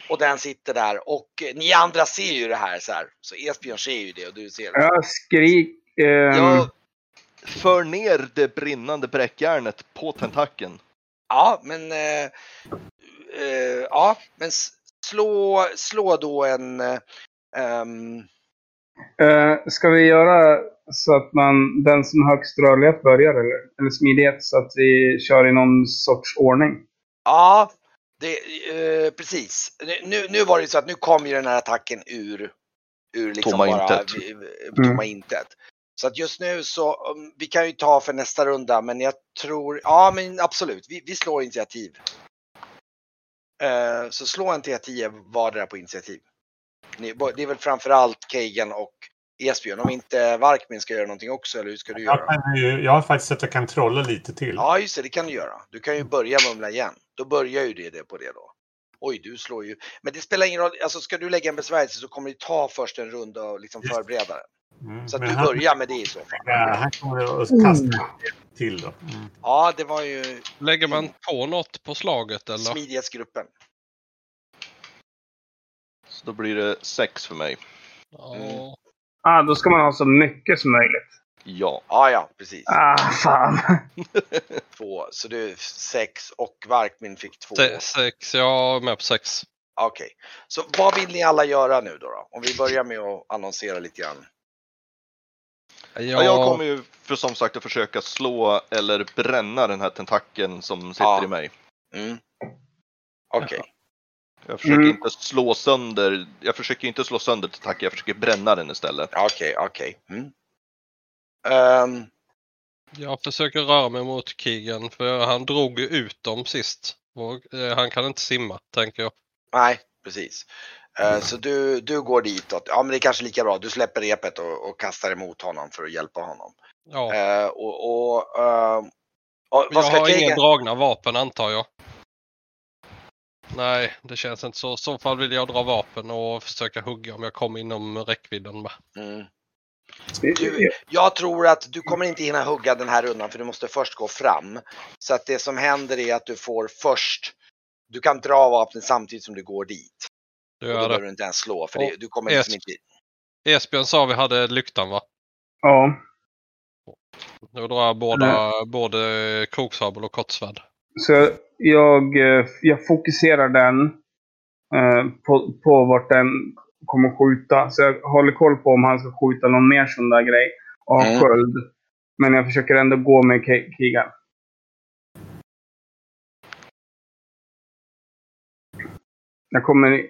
Och den sitter där. Och ni andra ser ju det här så här. Så Esbjörn ser ju det och du ser det. Jag skrik. Um... Jag för ner det brinnande bräckjärnet på tentakeln. Ja, men eh, eh, ja, men slå slå då en eh, um... eh, ska vi göra så att man den som högst rörlighet börjar eller eller smidighet så att vi kör i någon sorts ordning. Ja. Det, eh, precis. Nu, nu var det så att nu kom ju den här attacken ur, ur liksom tomma bara intet. Vi, tomma mm. intet. Så att just nu så, um, vi kan ju ta för nästa runda, men jag tror, ja men absolut, vi, vi slår initiativ. Uh, så slå en T tio vardera på initiativ. Det är väl framförallt Keegan och Esbjörn, om inte Varkmin ska göra någonting också, eller hur ska du göra? Jag, kan ju, jag har faktiskt sett att jag kan trolla lite till. Ja just det, det kan du göra. Du kan ju börja mumla igen. Då börjar ju det, det på det då. Oj, du slår ju. Men det spelar ingen roll. Alltså ska du lägga en besvärjelse så kommer du ta först en runda och liksom förbereda den. Mm, så att du här, börjar med det i så fall. Ja, här kommer jag att kasta mm. till då. Mm. Ja, det var ju... Lägger man på något på slaget eller? Smidighetsgruppen. Så då blir det sex för mig. Ja. Mm. Ah, då ska man ha så mycket som möjligt. Ja. Ah, ja, precis. Ah, fan. Två, så du sex och Varkmin fick två. Se, sex, ja, med på sex. Okej, okay. Så vad vill ni alla göra nu då, då? Om vi börjar med att annonsera lite grann. Ja. Ja, jag kommer ju för som sagt att försöka slå eller bränna den här tentakeln som sitter ja. i mig. Mm. Okej. Okay. Ja. Jag försöker mm. inte slå sönder, jag försöker inte slå sönder tentakeln, jag försöker bränna den istället. Okej, okay, okej. Okay. Mm. Um, jag försöker röra mig mot Keegan för han drog ut dem sist. Han kan inte simma, tänker jag. Nej, precis. Mm. Uh, så du, du går ditåt. Ja, men det är kanske lika bra. Du släpper repet och, och kastar emot honom för att hjälpa honom. Ja. Uh, och, och, uh, och, vad ska jag har Keegan... ingen dragna vapen, antar jag. Nej, det känns inte så. I så fall vill jag dra vapen och försöka hugga om jag kommer inom räckvidden. Mm. Du, jag tror att du kommer inte hinna hugga den här rundan för du måste först gå fram. Så att det som händer är att du får först, du kan dra vapnet samtidigt som du går dit. Du gör och då behöver du inte ens slå för det, du kommer es- inte in. Esbjörn sa vi hade lyktan, va? Ja. Då drar jag båda, både kroksabel och kortsvärd. Så jag, jag fokuserar den eh, på, på vart den kommer skjuta. Så jag håller koll på om han ska skjuta någon mer sån där grej. Och mm. sköld. Men jag försöker ändå gå med Ke- Keegan. Jag kommer...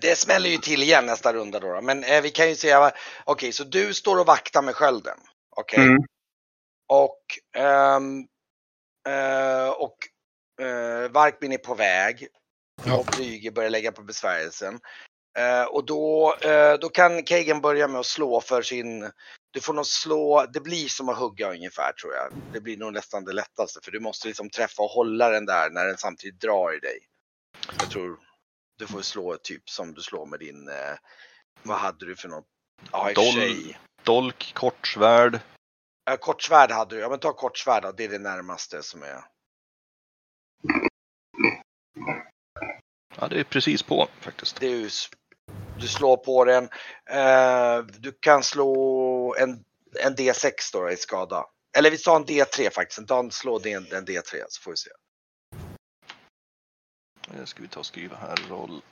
Det smäller ju till igen nästa runda då. Men eh, vi kan ju säga... Okej, okay, så du står och vaktar med skölden. Okej. Okay. Mm. Och... Um, uh, och... Uh, Varkmin är på väg. Ja. Och Brygge börjar lägga på besvärjelsen. Uh, och då, uh, då kan Keegan börja med att slå för sin... Du får nog slå... Det blir som att hugga ungefär, tror jag. Det blir nog nästan det lättaste. För du måste liksom träffa och hålla den där när den samtidigt drar i dig. Jag tror du får slå typ som du slår med din... Uh, vad hade du för något? Ja, Dol- dolk, kortsvärd. Uh, kortsvärd hade du. Ja, men ta kortsvärd då. Det är det närmaste som är... Ja, det är precis på faktiskt. Det är ju... Du slår på den. Uh, du kan slå en, en D sex då i skada. Eller vi sa en D tre faktiskt. Ta en slå en, en D tre så får vi se. Nu ska vi ta och skriva här roll.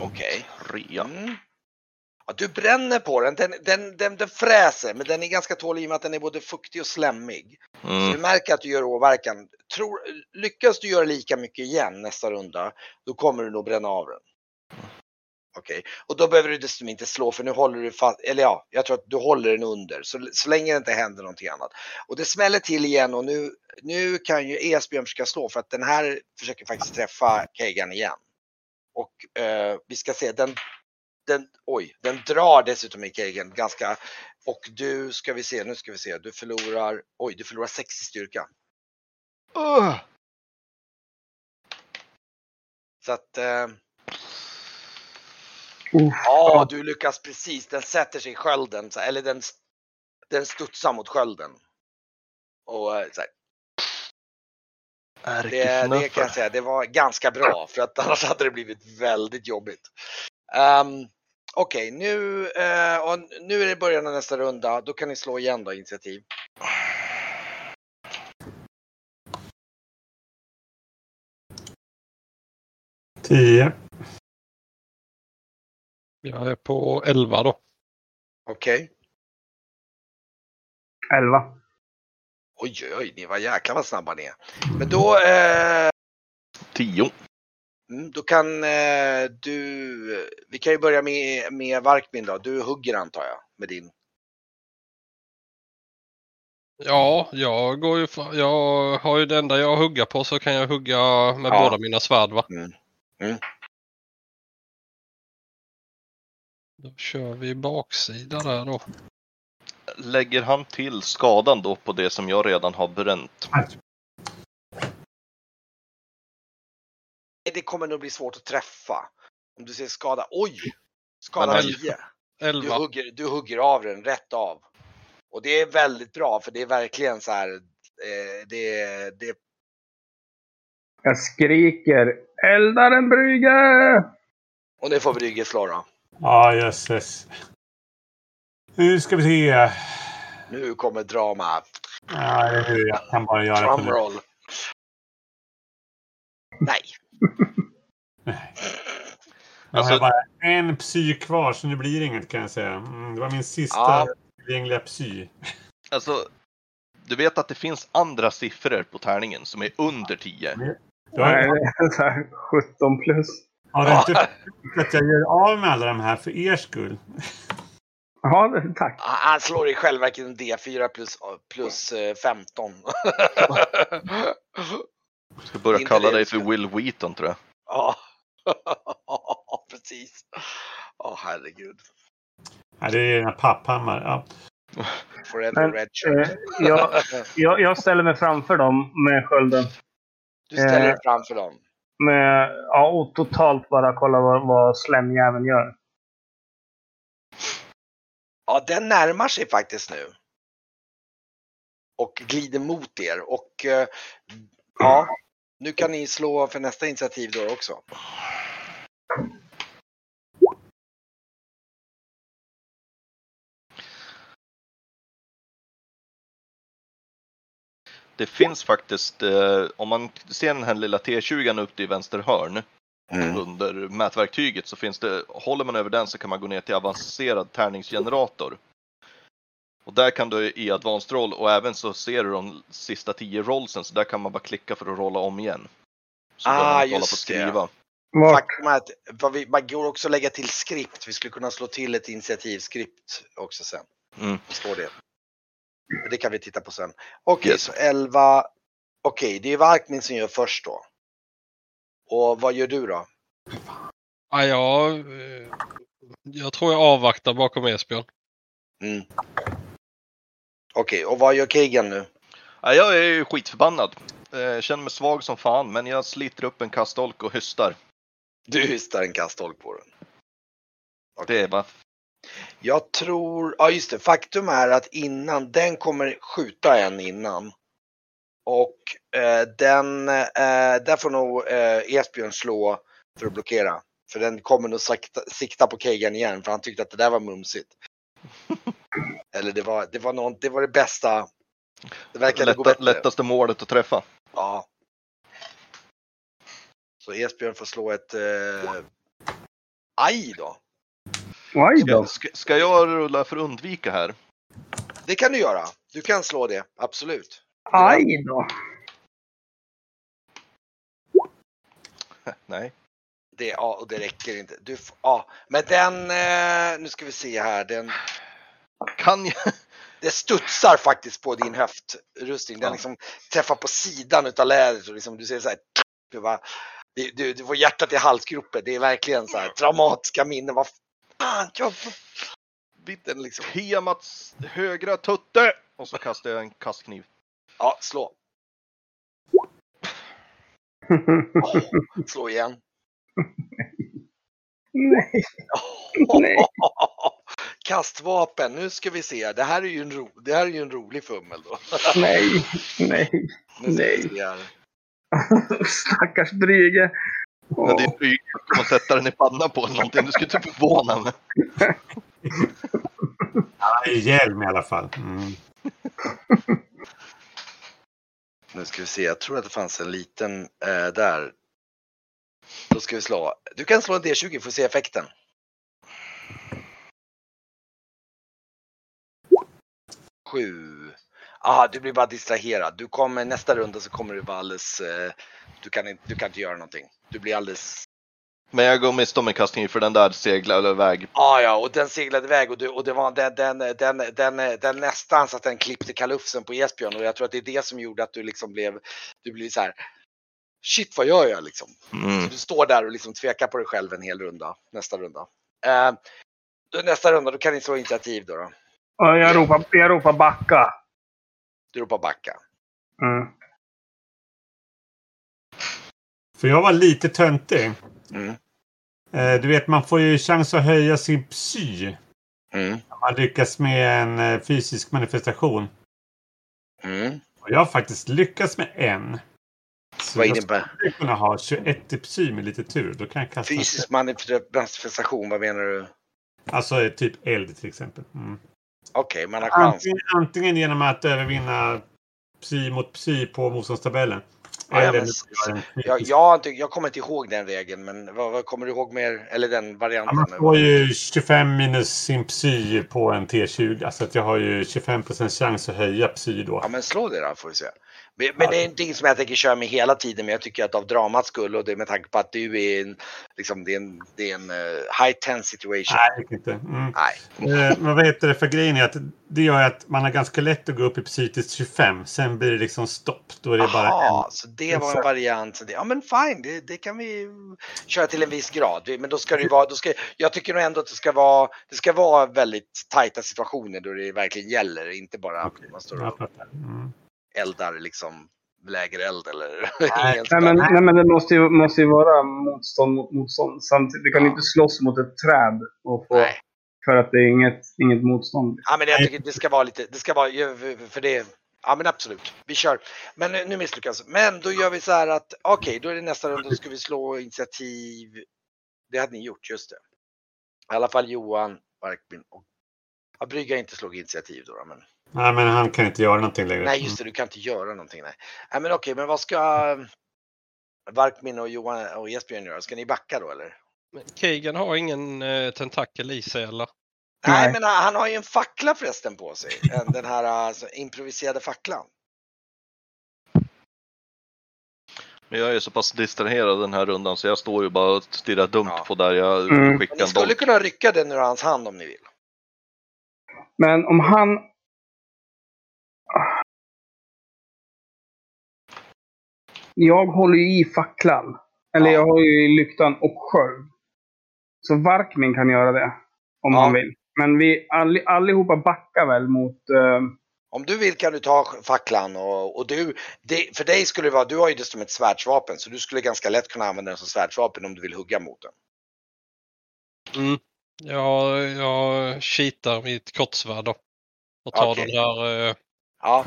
Okej. Okay. Mm. Ja, du bränner på den. Den, den, den. den fräser men den är ganska tålig i och med att den är både fuktig och slemmig. Mm. Så du märker att du gör åverkan. Tror, lyckas du göra lika mycket igen nästa runda, då kommer du nog bränna av den. Okej, okay. Och då behöver du dessutom inte slå för nu håller du fast, eller ja, jag tror att du håller den under så, så länge det inte händer någonting annat. Och det smäller till igen och nu, nu kan ju Esbjörn försöka slå för att den här försöker faktiskt träffa Keegan igen. Och eh, vi ska se, den, den, oj, den drar dessutom i Keegan ganska, och du ska vi se, nu ska vi se, du förlorar, oj du förlorar sex i styrka. Uh. Så att eh, uh. ja, du lyckas precis. Den sätter sig i skölden så, eller den, den studsar mot skölden. Och så här, Det, det kan jag säga, det var ganska bra, för att annars hade det blivit väldigt jobbigt. Um, Okej, okay, nu, uh, nu är det början av nästa runda. Då kan ni slå igen då, initiativ. tio. Jag är på elva då. Okej. Okay. elva. Oj, oj, ni var jäkla vad snabba ni är. Men då... tio. Eh, då kan eh, du... Vi kan ju börja med, med Varkmin då. Du hugger antar jag med din. Ja, jag går ju... Jag har ju det enda jag huggar på, så kan jag hugga med ja. båda mina svärd, va? Mm. Mm. Då kör vi baksidan där då. Lägger han till skadan då på det som jag redan har bränt? Det kommer nog bli svårt att träffa. Om du ser skada. Oj! Skada tio. Du hugger, du hugger av den rätt av. Och det är väldigt bra, för det är verkligen så här. Eh, det, det... Jag skriker. Eldar en Brygge! Och det får Brygge slå då. Ja, jösses. Nu ska vi se. Nu kommer drama. Nej, ja, jag kan bara göra det. Drumroll. Nej. Nej. Alltså... Jag har bara en psy kvar, så nu blir det inget, kan jag säga. Mm, det var min sista gängliga ja. psy. Alltså, du vet att det finns andra siffror på tärningen som är under tio. Nej, är... sjutton plus. Ja, det är inte att jag gör av med alla de här för er skull. Ja, tack. Han slår i själva verket en D fyra plus, plus femton. Jag ska börja kalla dig för Will Wheaton, tror jag. Ja, precis. Åh, oh, herregud. Ja, det är en papphammar. Ja. Forever Men, red shirt. jag, jag, jag ställer mig framför dem med skölden. Du ställer dig eh, framför dem? Med, ja, och totalt bara kolla vad, vad slämjäveln gör. Ja, den närmar sig faktiskt nu. Och glider mot er. Och eh, ja, nu kan ni slå för nästa initiativ då också. Det finns faktiskt, eh, om man ser den här lilla T tjugo uppe i vänster hörn. Mm. Under mätverktyget så finns det, håller man över den så kan man gå ner till avancerad tärningsgenerator. Och där kan du i advanced roll, och även så ser du de sista tio rollsen, så där kan man bara klicka för att rolla om igen. Så ah, just på skriva. Det. Faktum är att vad vi, man går också lägga till skript. Vi skulle kunna slå till ett initiativskript också sen. Mm. Står det. Det kan vi titta på sen. Okej, okay, yes. Så elva. Okej, okay, det är Varkmin som gör först då. Och vad gör du då? Ja, jag, jag tror jag avvaktar bakom Esbjörn. Mm. Okej, okay, och vad gör Keegan nu? Ja, jag är ju skitförbannad. Jag känner mig svag som fan, men jag sliter upp en kastolk och hystar. Du hystar en kastolk på den? Okay. Det är bara... Jag tror... Ja, just det. Faktum är att innan... Den kommer skjuta en innan. Och eh, den, eh, där får nog eh, Esbjörn slå för att blockera. För den kommer nog sakta, sikta på Keegan igen, för han tyckte att det där var mumsigt. Eller det var det, var någon, det var det bästa. Det verkade Lätta, gå bättre. Lättaste målet att träffa. Ja. Så Esbjörn får slå ett... Eh, aj då. Aj då. Ska, ska jag rulla för att undvika här? Det kan du göra. Du kan slå det, absolut. Aj då. Nej. Det, ja, och det räcker inte. Du, ja, men den, eh, nu ska vi se här. Den, kan jag? Det studsar faktiskt på din höftrustning. Den ja. liksom träffar på sidan utav lädret och liksom, du ser så här. Du, bara, du, du får hjärtat i halsgropen. Det är verkligen så här dramatiska minnen. Vad fan? Jag får... Biten liksom. Hemats högra tutte. Och så kastar jag en kastkniv. Ja, slå. Oh, slå igen. Nej. Oh, Nej. Kastvapen. Nu ska vi se. Det här är ju en, ro- det här är ju en rolig fummel då. Nej. Nej. Nej. Stackars Brygge. Ja, det är Brygge som sätter den i pannan på någonting. Du skulle typ förvåna mig. Ja, det är hjälm i alla fall. Mm. Nu ska vi se. Jag tror att det fanns en liten eh, där. Då ska vi slå. Du kan slå en D tjugo för att se effekten. Sju. Ah, du blir bara distraherad. Du kommer nästa runda så kommer du vara alldeles... Eh, du, kan inte, du kan inte göra någonting. Du blir alldeles... Men jag går med stommenkastning för den där seglade väg. Ah, ja, och den seglade väg. Och, du, och det var den, den, den, den, den, den nästan så att den klippte kalufsen på Esbjörn. Och jag tror att det är det som gjorde att du liksom blev... Du blir så här... Shit, vad gör jag liksom? Mm. Så du står där och liksom tvekar på dig själv en hel runda. Nästa runda. Eh, nästa runda, då kan ni slå initiativ då då. Ja, jag ropar, jag ropar backa. Du ropar backa. Mm. För jag var lite töntig. Mm. Eh, du vet, man får ju chans att höja sin psy. Mm. När man lyckas med en eh, fysisk manifestation. Mm. Och jag har faktiskt lyckats med en. Så vad innebär? Jag skulle kunna ha tjugoett i psy med lite tur. Då kan jag kasta fysisk manifestation, vad menar du? Alltså typ eld till exempel. Mm. Okej, okay, man har antingen, antingen genom att övervinna psy mot psy på motståndstabellen. Ja, eller men, jag, jag, jag kommer inte ihåg den regeln, men vad, vad kommer du ihåg mer? Eller den varianten? Ja, man får ju tjugofem minus sin psy på en T tjugo. Alltså att jag har ju tjugofem procent chans att höja psy då. Ja, men slå det då får vi se. Men, men ja, det är någonting som jag tänker köra med hela tiden. Men jag tycker att av dramat skull och det med tanke på att du är en, liksom, det är en, det är en uh, high ten situation. Nej, inte. Mm. Nej. Men vad heter det för grejen är att det gör att man har ganska lätt att gå upp i psy till tjugofem. Sen blir det liksom stopp. Då är det aha, bara en. Så det var en variant. Så det, ja men fine, det, det kan vi köra till en viss grad. Men då ska det vara, då ska, jag tycker nog ändå att det ska vara, det ska vara väldigt tajta situationer då det verkligen gäller. Inte bara okay, man står och mm. eldar liksom lägre eld eller nej, nej, men, nej men det måste ju, måste ju vara motstånd mot motstånd samtidigt. Du kan ja. inte slåss mot ett träd och få, för att det är inget, inget motstånd. Ja men jag tycker det ska vara lite, det ska vara för det. Ja men absolut, vi kör. Men nu, nu misslyckas. Men då gör vi så här att okej, okay, då är det nästa runda, då ska vi slå initiativ. Det hade ni gjort, just det. I alla fall Johan, Varkmin och ja, Brygge inte slog initiativ då, men nej men han kan inte göra någonting längre. Nej just det, du kan inte göra någonting. Nej, nej men okej, okay, men vad ska Varkmin och Johan och Esbjörn göra? Ska ni backa då eller? Men Keegan har ingen uh, tentakel i sig eller? Nej, men han har ju en fackla förresten på sig. Den här alltså, improviserade facklan. Men jag är så pass distraherad den här rundan så jag står ju bara och stirrar dumt ja. på där jag mm. skickar. Ni skulle kunna rycka den ur hans hand om ni vill. Men om han... Jag håller ju i facklan. Eller ja. jag har ju i lyktan och skörd. Så Varkmin kan göra det. Om ja. han vill. Men vi all, allihopa backar väl mot... Uh... Om du vill kan du ta facklan och, och du... Det, för dig skulle det vara... Du har ju det som ett svärdsvapen. Så du skulle ganska lätt kunna använda den som svärdsvapen om du vill hugga mot den. Mm. Ja, jag kitar mitt kortsvärd då. Och tar okay. den där... Uh... Ja.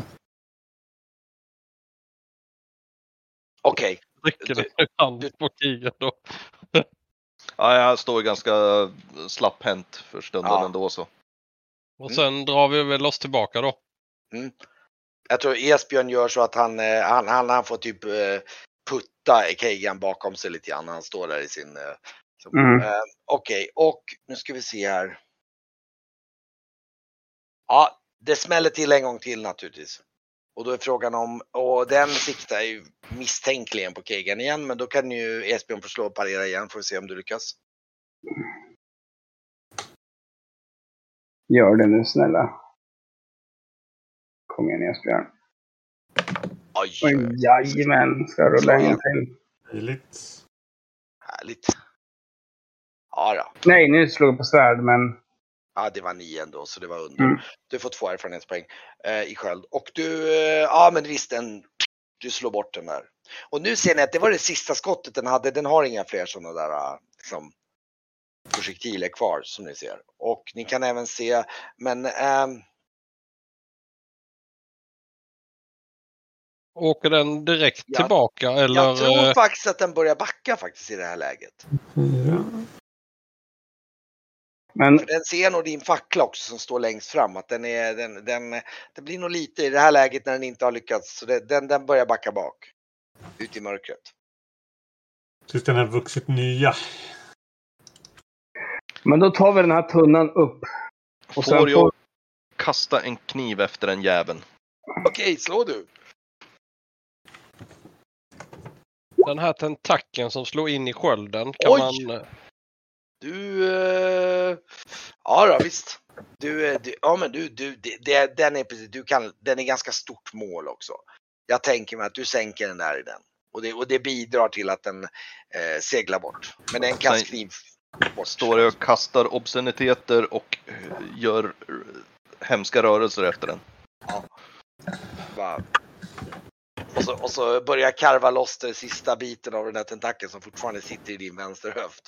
Okej. Okay. Du... du... då. Ja, jag står ganska slapphänt för stunden ja. ändå så. Och sen mm. drar vi väl oss tillbaka då. Mm. Jag tror Esbjörn gör så att han, han, han, han får typ putta Keegan bakom sig lite grann. Han står där i sin... Mm. Eh, Okej, okay. Och nu ska vi se här. Ja, det smäller till en gång till naturligtvis. Och då är frågan om, och den siktar ju misstänkligen på Keegan igen. Men då kan ju Esbjörn få slå och parera igen. Får vi se om du lyckas. Gör det nu snälla. Kom igen Esbjörn. Oj. Oj jajamän, ska du rulla en till. Härligt. Härligt. Ja då. Nej, nu slog jag på svärd men... Ja, ah, det var nio ändå, så det var under. Mm. Du får två erfarenhetspoäng eh, i sköld. Och du, ja eh, ah, men visst, den, du slår bort den där. Och nu ser ni att det var det sista skottet den hade. Den har inga fler sådana där liksom, projektiler kvar som ni ser. Och ni kan även se, men... Eh, Åker den direkt jag, tillbaka? Eller? Jag tror faktiskt att den börjar backa faktiskt i det här läget. Fyra. Men för den ser nog din fackla också som står längst fram. Att den är, den, den, det blir nog lite i det här läget när den inte har lyckats. Så det, den, den börjar backa bak. Ut i mörkret. Tills den har vuxit nya. Men då tar vi den här tunnan upp. Och får jag får... kasta en kniv efter den jäveln? Okej, slå du. Den här tentakeln som slår in i skölden. Kan Oj! Man... Du... Äh... Ja då, visst. Du, du, ja, men du, du, det, den, är precis, du kan, den är ganska stort mål också. Jag tänker mig att du sänker den där i den. Och det, och det bidrar till att den eh, seglar bort. Men den kan skriva bort. Står jag och kastar obsceniteter och gör hemska rörelser efter den. Ja. Bara... Och så, och så börjar karva loss den sista biten av den där tentakeln som fortfarande sitter i din vänster höft.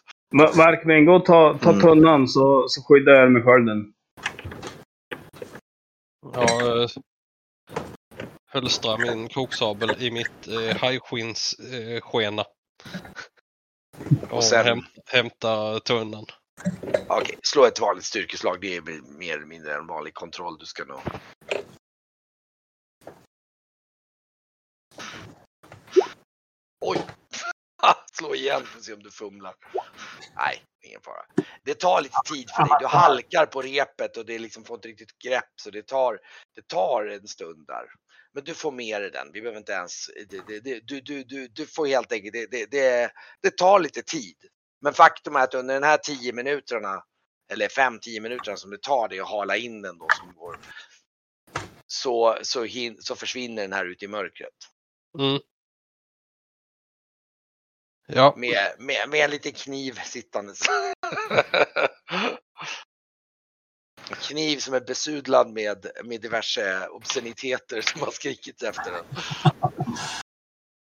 Varkmin, gå och ta, ta tunnan mm. så, så skyddar jag med skölden. Jag eh, hölstrar min koksabel i mitt eh, hajskins eh, skena. Och sen häm, hämta tunnan. Okej, okay. Slå ett vanligt styrkeslag. Det är mer eller mindre en vanlig kontroll du ska nå. Oj! Slå igen för att se om du fumlar. Nej, ingen fara. Det tar lite tid för dig. Du halkar på repet och det liksom får inte riktigt grepp. Så det tar, det tar en stund där. Men du får med dig den. Vi behöver inte ens... Det, det, det, du, du, du, du får helt enkelt... Det, det, det, det tar lite tid. Men faktum är att under den här tio minuterna eller fem, tio minuterna som det tar dig att hala in den då som går så, så, hin, så försvinner den här ute i mörkret. Mm. Ja. Med, med, med en liten kniv sittandes. En kniv som är besudlad med, med diverse obsceniteter som har skrikit efter den.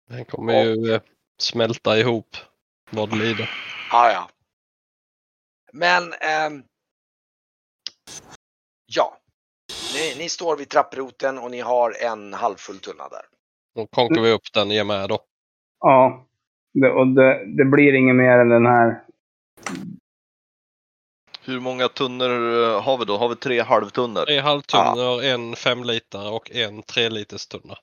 Den kommer och, ju eh, smälta ihop vad det lider. Ja, ja. Men eh, ja. Ni, ni står vid trapproten och ni har en halvfull tunna där. Då konkar vi upp den i med då. Ja. Det, och det, det blir inget mer än den här. Hur många tunnor har vi då? Har vi tre halvtunnor? Tre halvtunnor, ja. En femlitare och en tre liters tunna.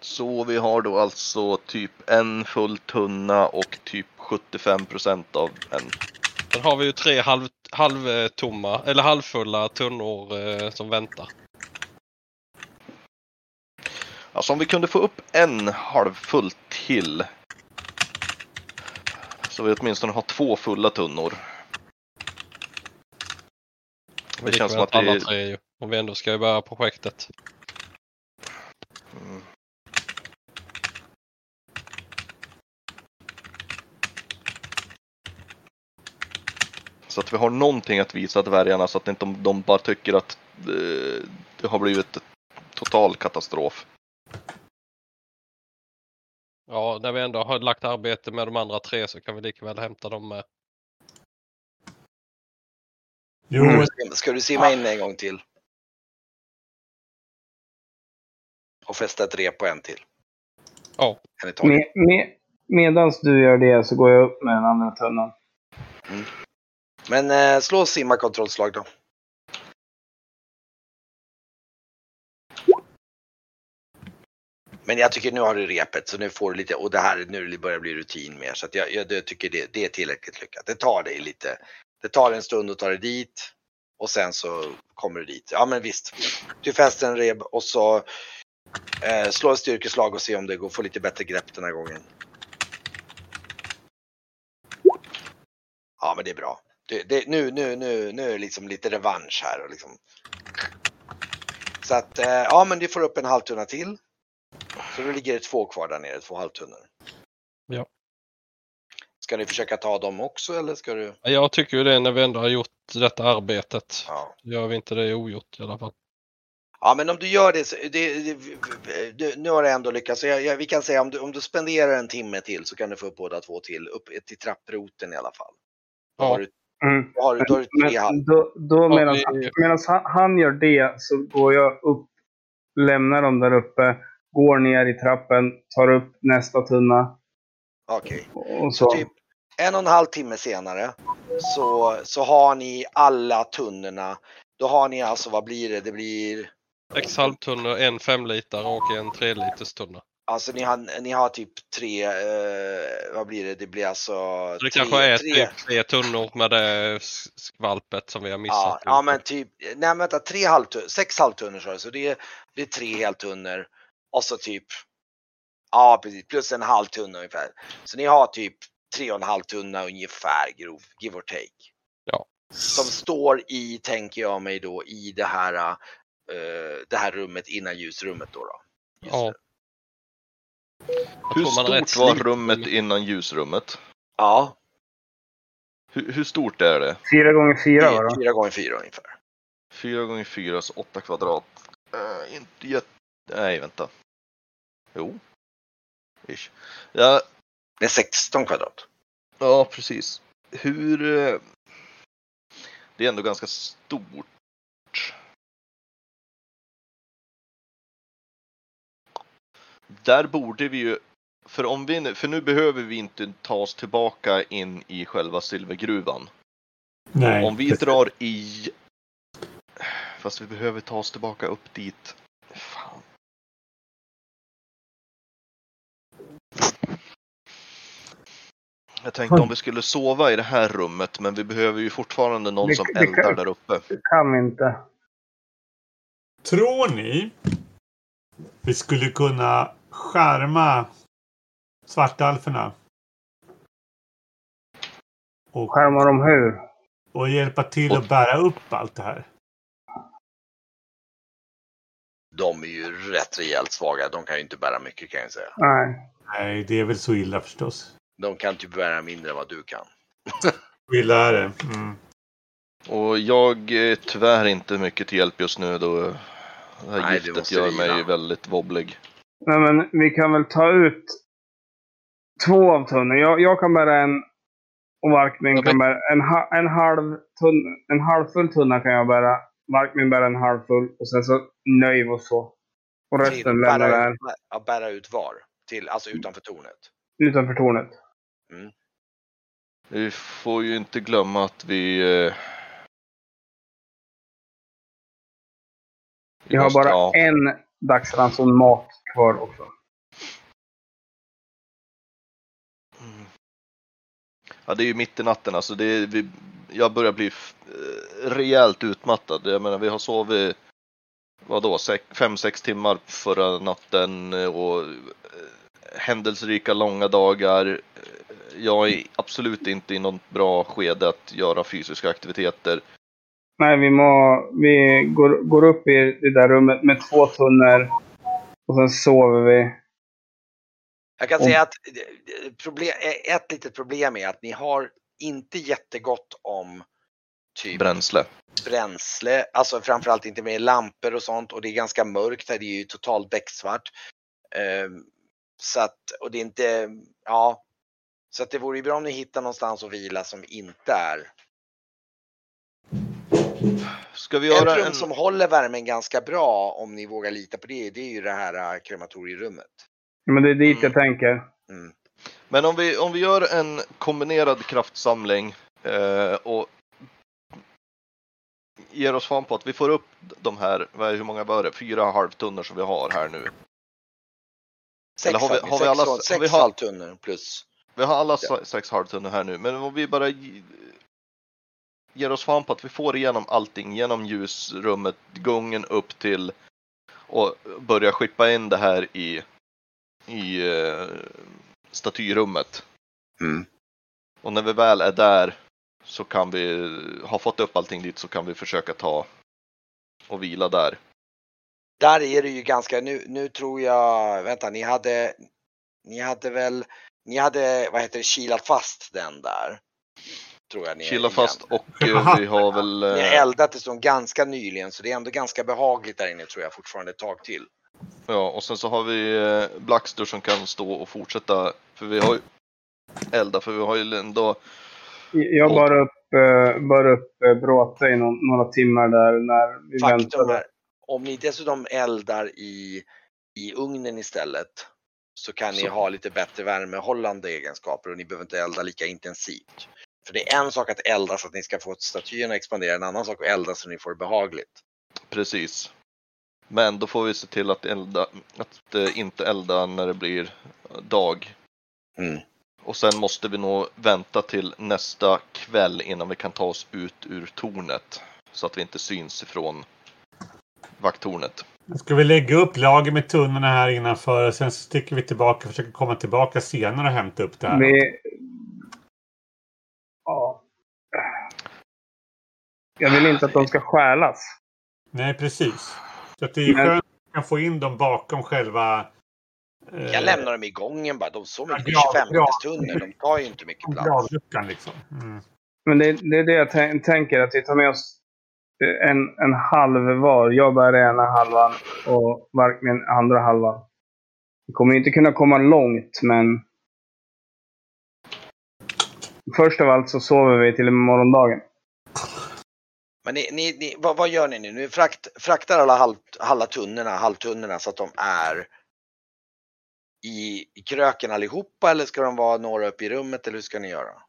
Så vi har då alltså typ en full tunna och typ sjuttiofem procent av en. Sen har vi ju tre halv, halvtomma, eller halvfulla tunnor eh, som väntar. Alltså om vi kunde få upp en halvfull till så vi åtminstone har två fulla tunnor. Det, det känns som att alla det... tre ju. Om vi ändå ska börja projektet. Mm. Så att vi har någonting att visa dvärgarna så att inte de, de bara tycker att eh, det har blivit total katastrof. Ja, när vi ändå har lagt arbete med de andra tre så kan vi lika väl hämta dem med. Jo. Mm. Ska du simma in en gång till? Och fästa ett rep på en till. Ja. Med, med, medans du gör det så går jag upp med den andra tunnan. Mm. Men eh, slå simma kontrollslag då. Men jag tycker nu har du repet så nu får du lite, och det här nu börjar bli rutin mer så att jag, jag tycker det, det är tillräckligt lyckat. Det tar dig lite, det tar en stund att ta dig dit och sen så kommer du dit. Ja men visst, du fäster en reb och så eh, slår ett styrkeslag och se om det går, får lite bättre grepp den här gången. Ja men det är bra. Det, det, nu, nu, nu, nu är det liksom lite revansch här och liksom. Så att, eh, ja men du får upp en halvtunna till. Så då ligger det två kvar där nere, två halvtunnor. Ja. Ska ni försöka ta dem också eller ska du? Jag tycker ju det när vi ändå har gjort detta arbetet. Ja. Gör vi inte det ogjort i alla fall. Ja men om du gör det, så, det, det, det nu har jag ändå lyckats. Så jag, jag, vi kan säga om du, om du spenderar en timme till så kan du få upp båda två till. Upp till trapproten i alla fall. Då ja. Har du, mm. då har du, då har du tre halv. Då, då medan, medan han, han gör det så går jag upp lämnar dem där uppe, går ner i trappen, tar upp nästa tunna. Okej. Okay. Så. så typ en och en halv timme senare så, så har ni alla tunnorna. Då har ni alltså, vad blir det? Det blir... X halvtunnor, en fem liter och en tre liters tunna. Alltså ni har, ni har typ tre, eh, vad blir det? Det blir alltså... Så det tre, kanske är tre. Typ tre tunnor med det skvalpet som vi har missat. Ja, ja men typ, nej vänta, tre halvtunnor, sex halvtunnor så, så det, det är tre heltunnor. Och så typ, ja precis, plus en halvtunna ungefär. Så ni har typ tre och en halvtunna ungefär grov, give or take. Ja. Som står i, tänker jag mig då, i det här, eh, det här rummet innan ljusrummet då då. Just ja. Hur stort var rummet innan ljusrummet? Ja. Hur, hur stort är det? Fyra gånger fyra var det? Fyra gånger fyra ungefär. Fyra gånger fyra, så åtta kvadrat. Äh, inte jätte... Nej, vänta. Jo. Ish. Ja. Det är sexton kvadrat. Ja, precis. Hur... Det är ändå ganska stort. Där borde vi ju, för, om vi, för nu behöver vi inte ta oss tillbaka in i själva silvergruvan. Nej. Om vi drar i... Fast vi behöver ta oss tillbaka upp dit. Fan. Jag tänkte om vi skulle sova i det här rummet, men vi behöver ju fortfarande någon det, som det, eldar kan, där uppe. Det kan vi inte. Tror ni vi skulle kunna skärma svartalferna? Och skärma dem hur? Och hjälpa till och... att bära upp allt det här. De är ju rätt rejält svaga. De kan ju inte bära mycket, kan jag säga. Nej. Nej, det är väl så illa förstås. De kan typ bära mindre än vad du kan. Illa är det. Mm. Och jag är tyvärr inte mycket till hjälp just nu då. Det här Nej, giftet det gör mig ju väldigt wobblig. Nej, men vi kan väl ta ut två av tunnor. Jag, jag kan bära en och Varkmin ja, kan bära en, ha, en halv tunna. En halvfull tunna kan jag bära. Varkmin bära en halvfull och sen så nöj och så. Och resten lämnar där. Ja, bära ut var? Till, alltså utanför tornet? Utanför tornet. Mm. Vi får ju inte glömma att vi... Eh... Vi har bara ja. en dagsranson mat kvar också. Mm. Ja, det är ju mitt i natten. Alltså det är, vi, jag börjar bli f- rejält utmattad. Jag menar, vi har sovit vadå, fem sex timmar förra natten och händelserika långa dagar. Jag är absolut inte i något bra skede att göra fysiska aktiviteter. Nej, vi, må, vi går, går upp i det där rummet med två tunnor och sen sover vi. Jag kan och... säga att problem, ett litet problem är att ni har inte jättegott om typ bränsle. bränsle. Alltså framförallt inte med lampor och sånt, och det är ganska mörkt här, det är ju totalt becksvart. Um, så att, och det är inte, ja, så att det vore ju bra om ni hittar någonstans att vila som inte är... Ska vi göra en rum som en... håller värmen ganska bra, om ni vågar lita på det, det är ju det här krematorierummet. Men det är dit mm. jag tänker. Mm. Men om vi, om vi gör en kombinerad kraftsamling eh, och ger oss fan på att vi får upp de här, vad är, hur många var det? Fyra halvtunnor som vi har här nu. Sex halvtunnor plus. Vi har alla ja. sex halvtunnor här nu, men om vi bara... ger oss fan på att vi får igenom allting genom ljusrummet, gången upp till och börja skippa in det här i i uh, statyrummet. Mm. Och när vi väl är där så kan vi ha fått upp allting dit, så kan vi försöka ta och vila där. Där är det ju ganska nu nu tror jag, vänta, ni hade ni hade väl ni hade vad heter det, kilat fast den där. Killa fast igen. Och eh, vi har väl... Eh... Ni har eldat det som ganska nyligen, så det är ändå ganska behagligt där inne, tror jag, fortfarande ett tag till. Ja, och sen så har vi eh, Blackstor som kan stå och fortsätta, för vi har ju elda, för vi har ju ändå... Jag bar upp, eh, bar upp eh, bråte i no- några timmar där när vi Faktum väntade. Är, om ni dessutom eldar i, i ugnen istället, så kan så. ni ha lite bättre värmehållande egenskaper och ni behöver inte elda lika intensivt. För det är en sak att elda så att ni ska få statyerna expandera, en annan sak att elda så att ni får det behagligt. Precis. Men då får vi se till att, elda, att eh, inte elda när det blir dag. Mm. Och sen måste vi nog vänta till nästa kväll innan vi kan ta oss ut ur tornet. Så att vi inte syns ifrån vakttornet. Ska vi lägga upp lager med tunnorna här innanför och sen så sticker vi tillbaka och försöker komma tillbaka senare och hämta upp det här? Med... Ja. Jag vill inte att de ska stjälas. Nej, precis. Så att det är skönt att man kan få in dem bakom själva... Eh... Jag lämnar dem i gången bara. De såg mycket tjugofem-tunnor. De tar ju inte mycket plats. Liksom. Mm. Men det, det är det jag t- tänker. Att vi tar med oss en, en halv var. Jag bär ena halvan och Varkmin andra halvan. Vi kommer inte kunna komma långt, men... Först av allt så sover vi till morgondagen. Men ni, ni, ni, vad, vad gör ni nu? Ni frakt, fraktar alla halv, halva tunnorna, halvtunnorna så att de är i, i kröken allihopa, eller ska de vara några upp i rummet, eller hur ska ni göra?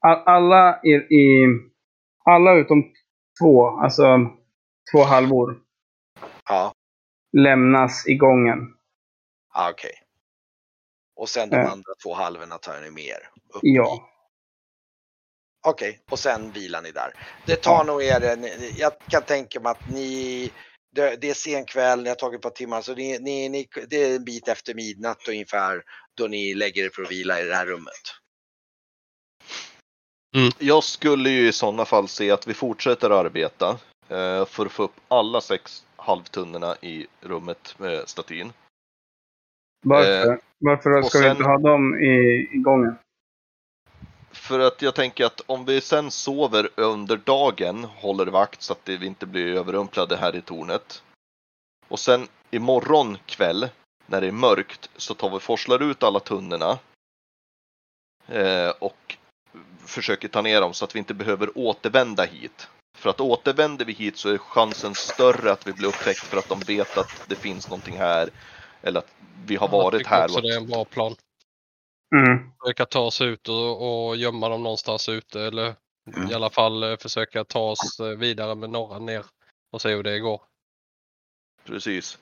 All, alla, i, i, alla utom två, alltså två halvor, ja. lämnas i gången. Ah, okej. Okay. Och sen de äh. andra två halvorna tar ni med er upp ja. i. Okej, okay, och sen vilar ni där. Det tar nog er, jag kan tänka mig att ni, det är sen kväll, ni har tagit ett par timmar, så ni, ni, ni, det är en bit efter midnatt ungefär då ni lägger er för att vila i det här rummet. Mm. Jag skulle ju i sådana fall se att vi fortsätter arbeta för att få upp alla sex halvtunnorna i rummet med statyn. Varför? Eh, Varför ska sen... vi inte ha dem i, i gången? För att jag tänker att om vi sen sover under dagen, håller vakt så att vi inte blir överrumplade här i tornet. Och sen imorgon kväll, när det är mörkt, så tar vi forslar ut alla tunnorna. Eh, och försöker ta ner dem så att vi inte behöver återvända hit. För att återvänder vi hit så är chansen större att vi blir upptäckt för att de vet att det finns någonting här. Eller att vi har varit här. Så det är en bra plan. Mm. Försöka ta oss ut och, och gömma dem någonstans ute, eller mm. i alla fall försöka ta oss vidare med norra ner och se hur det går. Precis.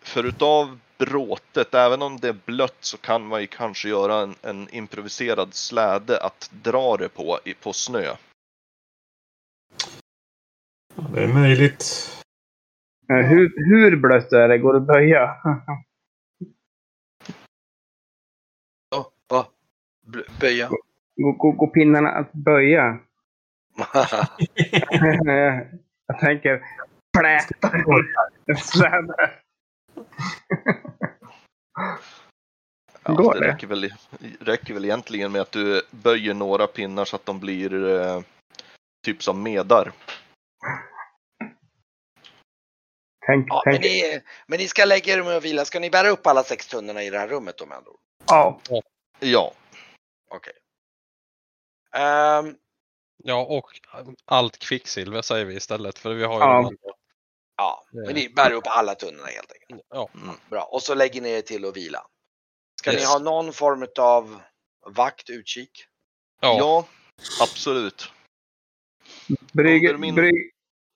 För utav bråtet, även om det är blött, så kan man ju kanske göra en, en improviserad släde att dra det på i, på snö. Ja, det är möjligt. Hur, hur blött är det? Går det att böja? Ja, böja. Går pinnarna att böja? Jag tänker pläta ja, går det? Det räcker väl, räcker väl egentligen med att du böjer några pinnar så att de blir eh, typ som medar. Tänk, ja, tänk. Men, ni, men ni ska lägga er med och vila. Ska ni bära upp alla sex tunnorna i det här rummet då med andra ord? Ja. Ja. Okej. Okay. Um, ja, och allt kvicksilver säger vi istället, för vi har ju ja. ja, men ni bär upp alla tunnorna helt enkelt. Ja. Mm. Bra. Och så lägger ni er till och vila. Ska yes. ni ha någon form av vakt, utkik? Ja. Ja, absolut. Brygge, min... Brygge,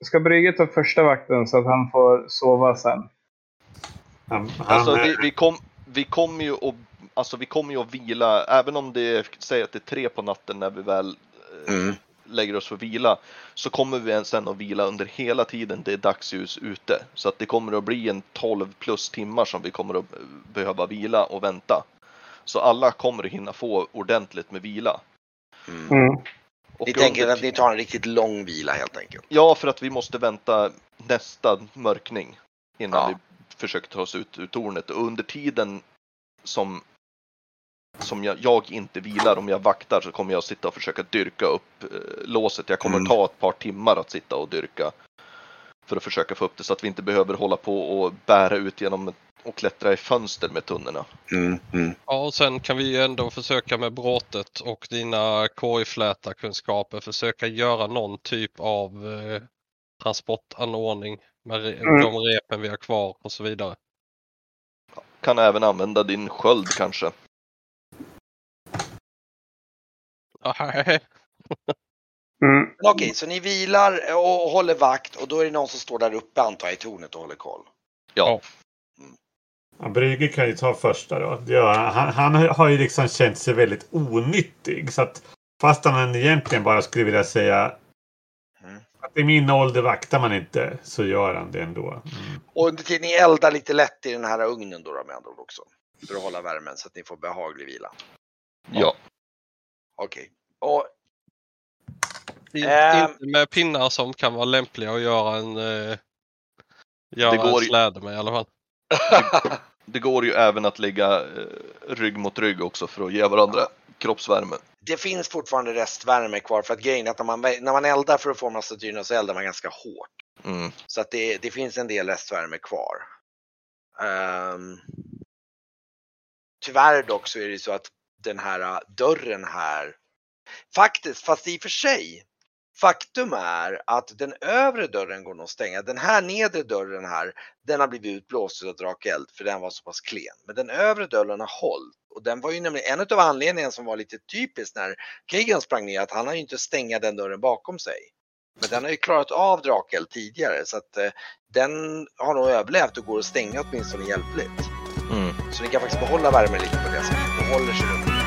ska Brygge ta första vakten så att han får sova sen? Han, han... Alltså, vi, vi kom... Vi kommer ju att, alltså vi kommer ju att vila, även om det säger att det är tre på natten när vi väl mm. lägger oss för vila, så kommer vi sen att vila under hela tiden det är dagsljus ute. Så att det kommer att bli en tolv plus timmar som vi kommer att behöva vila och vänta. Så alla kommer att hinna få ordentligt med vila. Mm. Mm. Och ni tänker under... att ni tar en riktigt lång vila helt enkelt? Ja, för att vi måste vänta nästa mörkning innan ja. vi försökt ta oss ut ur tornet, och under tiden som som jag, jag inte vilar, om jag vaktar, så kommer jag sitta och försöka dyrka upp eh, låset. Jag kommer mm. ta ett par timmar att sitta och dyrka för att försöka få upp det så att vi inte behöver hålla på och bära ut genom och klättra i fönster med tunnorna. Mm. Mm. Ja, och sen kan vi ändå försöka med bråtet och dina korgflätarkunskaper försöka göra någon typ av eh, transportanordning med mm. de repen vi har kvar och så vidare. Kan även använda din sköld kanske. Mm. Okej, så ni vilar och håller vakt och då är det någon som står där uppe antar jag i tornet och håller koll. Ja. Mm. Ja, Brygge kan ju ta första då. Ja, han, han har ju liksom känt sig väldigt onyttig så att fast han egentligen bara skulle vilja säga mm. att i min ålder vaktar man inte så gör han det ändå. Mm. Och under tiden ni eldar lite lätt i den här ugnen då med andra ord också. För att hålla värmen så att ni får behaglig vila. Ja. ja. Okej. Och inte ähm, med pinnar som kan vara lämpliga att göra en eh, göra det går en släde med i alla fall. Det, det går ju även att lägga eh, rygg mot rygg också för att ge varandra kroppsvärme. Det finns fortfarande restvärme kvar för att grejen är att när man, när man eldar för att forma statyerna så eldar man ganska hårt. Mm. Så att det, det finns en del restvärme kvar. Um, tyvärr dock så är det så att den här dörren här faktiskt, fast i och för sig faktum är att den övre dörren går nog att stänga. Den här nedre dörren här, den har blivit utblåst och drak eld för den var så pass klen. Men den övre dörren har hållit. Och den var ju nämligen en av anledningarna som var lite typisk när Keegan sprang ner. Att han har ju inte stängt den dörren bakom sig. Men den har ju klarat av drak eld tidigare. Så att eh, den har nog överlevt och går att stänga åtminstone hjälpligt. Mm. Så ni kan faktiskt behålla värmen lite på det sättet. Det håller sig runt.